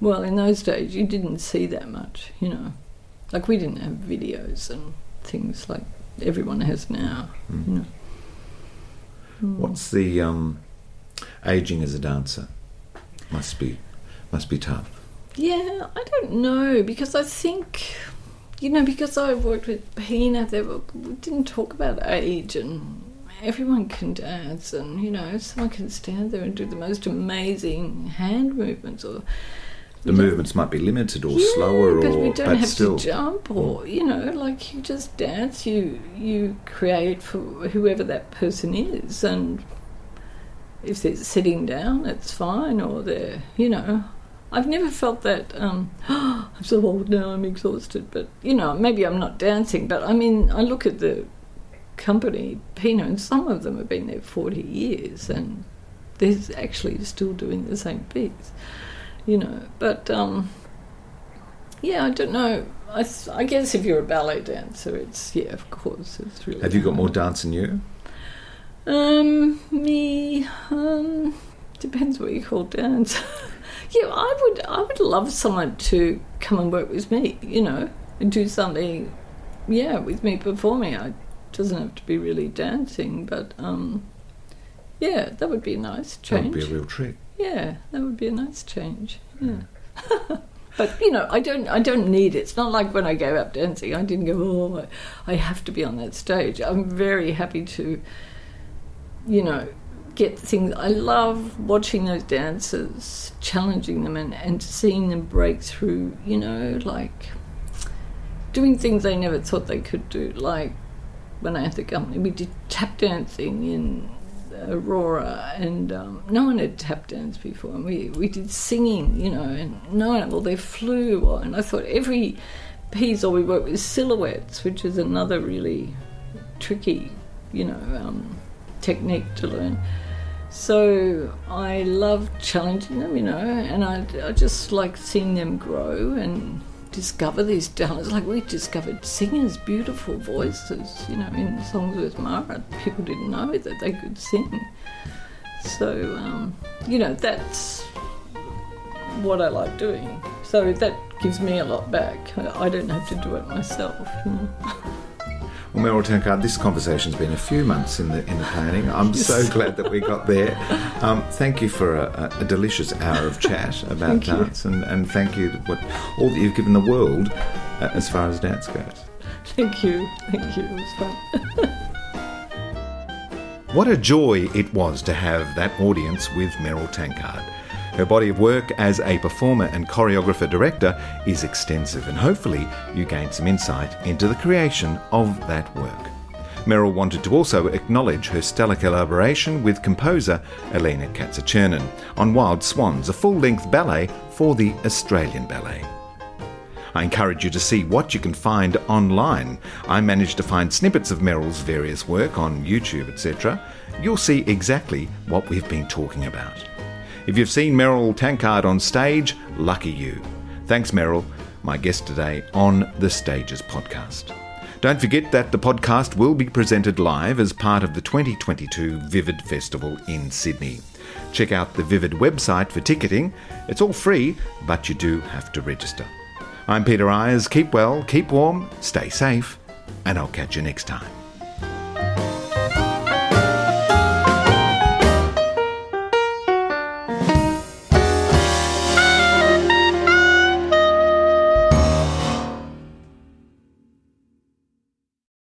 Well, in those days, you didn't see that much, you know. Like, we didn't have videos and things like everyone has now, mm. you know. Mm. What's the... Um, ageing as a dancer must be must be tough. Yeah, I don't know, because I think... You know, because I worked with Pina, they were, we didn't talk about age and... Everyone can dance and, you know, someone can stand there and do the most amazing hand movements. Or the movements might be limited or yeah, slower or... Yeah, but we don't have still. to jump or, you know, like you just dance, you you create for whoever that person is. And if they're sitting down, that's fine, or they're, you know... I've never felt that, um, oh, I'm so old now, I'm exhausted, but, you know, maybe I'm not dancing, but, I mean, I look at the... company, Pina, and some of them have been there forty years and they're actually still doing the same things, you know. But, um, yeah, I don't know. I, I guess if you're a ballet dancer, it's, yeah, of course, it's really... Have you got hard. more dance in you? Um, me, um, depends what you call dance. yeah, I would, I would love someone to come and work with me, you know, and do something, yeah, with me performing. I doesn't have to be really dancing, but um, yeah, that would be a nice change. That would be a real treat. Yeah, that would be a nice change. Yeah, mm. But you know, I don't, I don't need it. It's not like when I gave up dancing, I didn't go, oh, I have to be on that stage. I'm very happy to, you know, get things. I love watching those dancers, challenging them, and and seeing them break through. You know, like doing things they never thought they could do, like. When I had the company, we did tap dancing in Aurora, and um, no one had tap danced before. And we, we did singing, you know, and no one, well, they flew. And I thought every piece, or we worked with silhouettes, which is another really tricky, you know, um, technique to learn. So I love challenging them, you know, and I, I just like seeing them grow and... discover these talents. Like, we discovered singers' beautiful voices, you know, in Songs with Mara. People didn't know that they could sing. So, um, you know, that's what I like doing. So that gives me a lot back. I don't have to do it myself. You know? Well, Meryl Tankard, this conversation's been a few months in the in the planning. I'm yes. so glad that we got there. Um, thank you for a, a delicious hour of chat about dance, and, and thank you for all that you've given the world uh, as far as dance goes. Thank you. Thank you. It was fun. What a joy it was to have that audience with Meryl Tankard. Her body of work as a performer and choreographer-director is extensive, and hopefully you gain some insight into the creation of that work. Meryl wanted to also acknowledge her stellar collaboration with composer Elena Katsachernin on Wild Swans, a full-length ballet for the Australian Ballet. I encourage you to see what you can find online. I managed to find snippets of Meryl's various work on YouTube, et cetera. You'll see exactly what we've been talking about. If you've seen Meryl Tankard on stage, lucky you. Thanks, Meryl, my guest today on The Stages podcast. Don't forget that the podcast will be presented live as part of the twenty twenty-two Vivid Festival in Sydney. Check out the Vivid website for ticketing. It's all free, but you do have to register. I'm Peter Ayers. Keep well, keep warm, stay safe, and I'll catch you next time.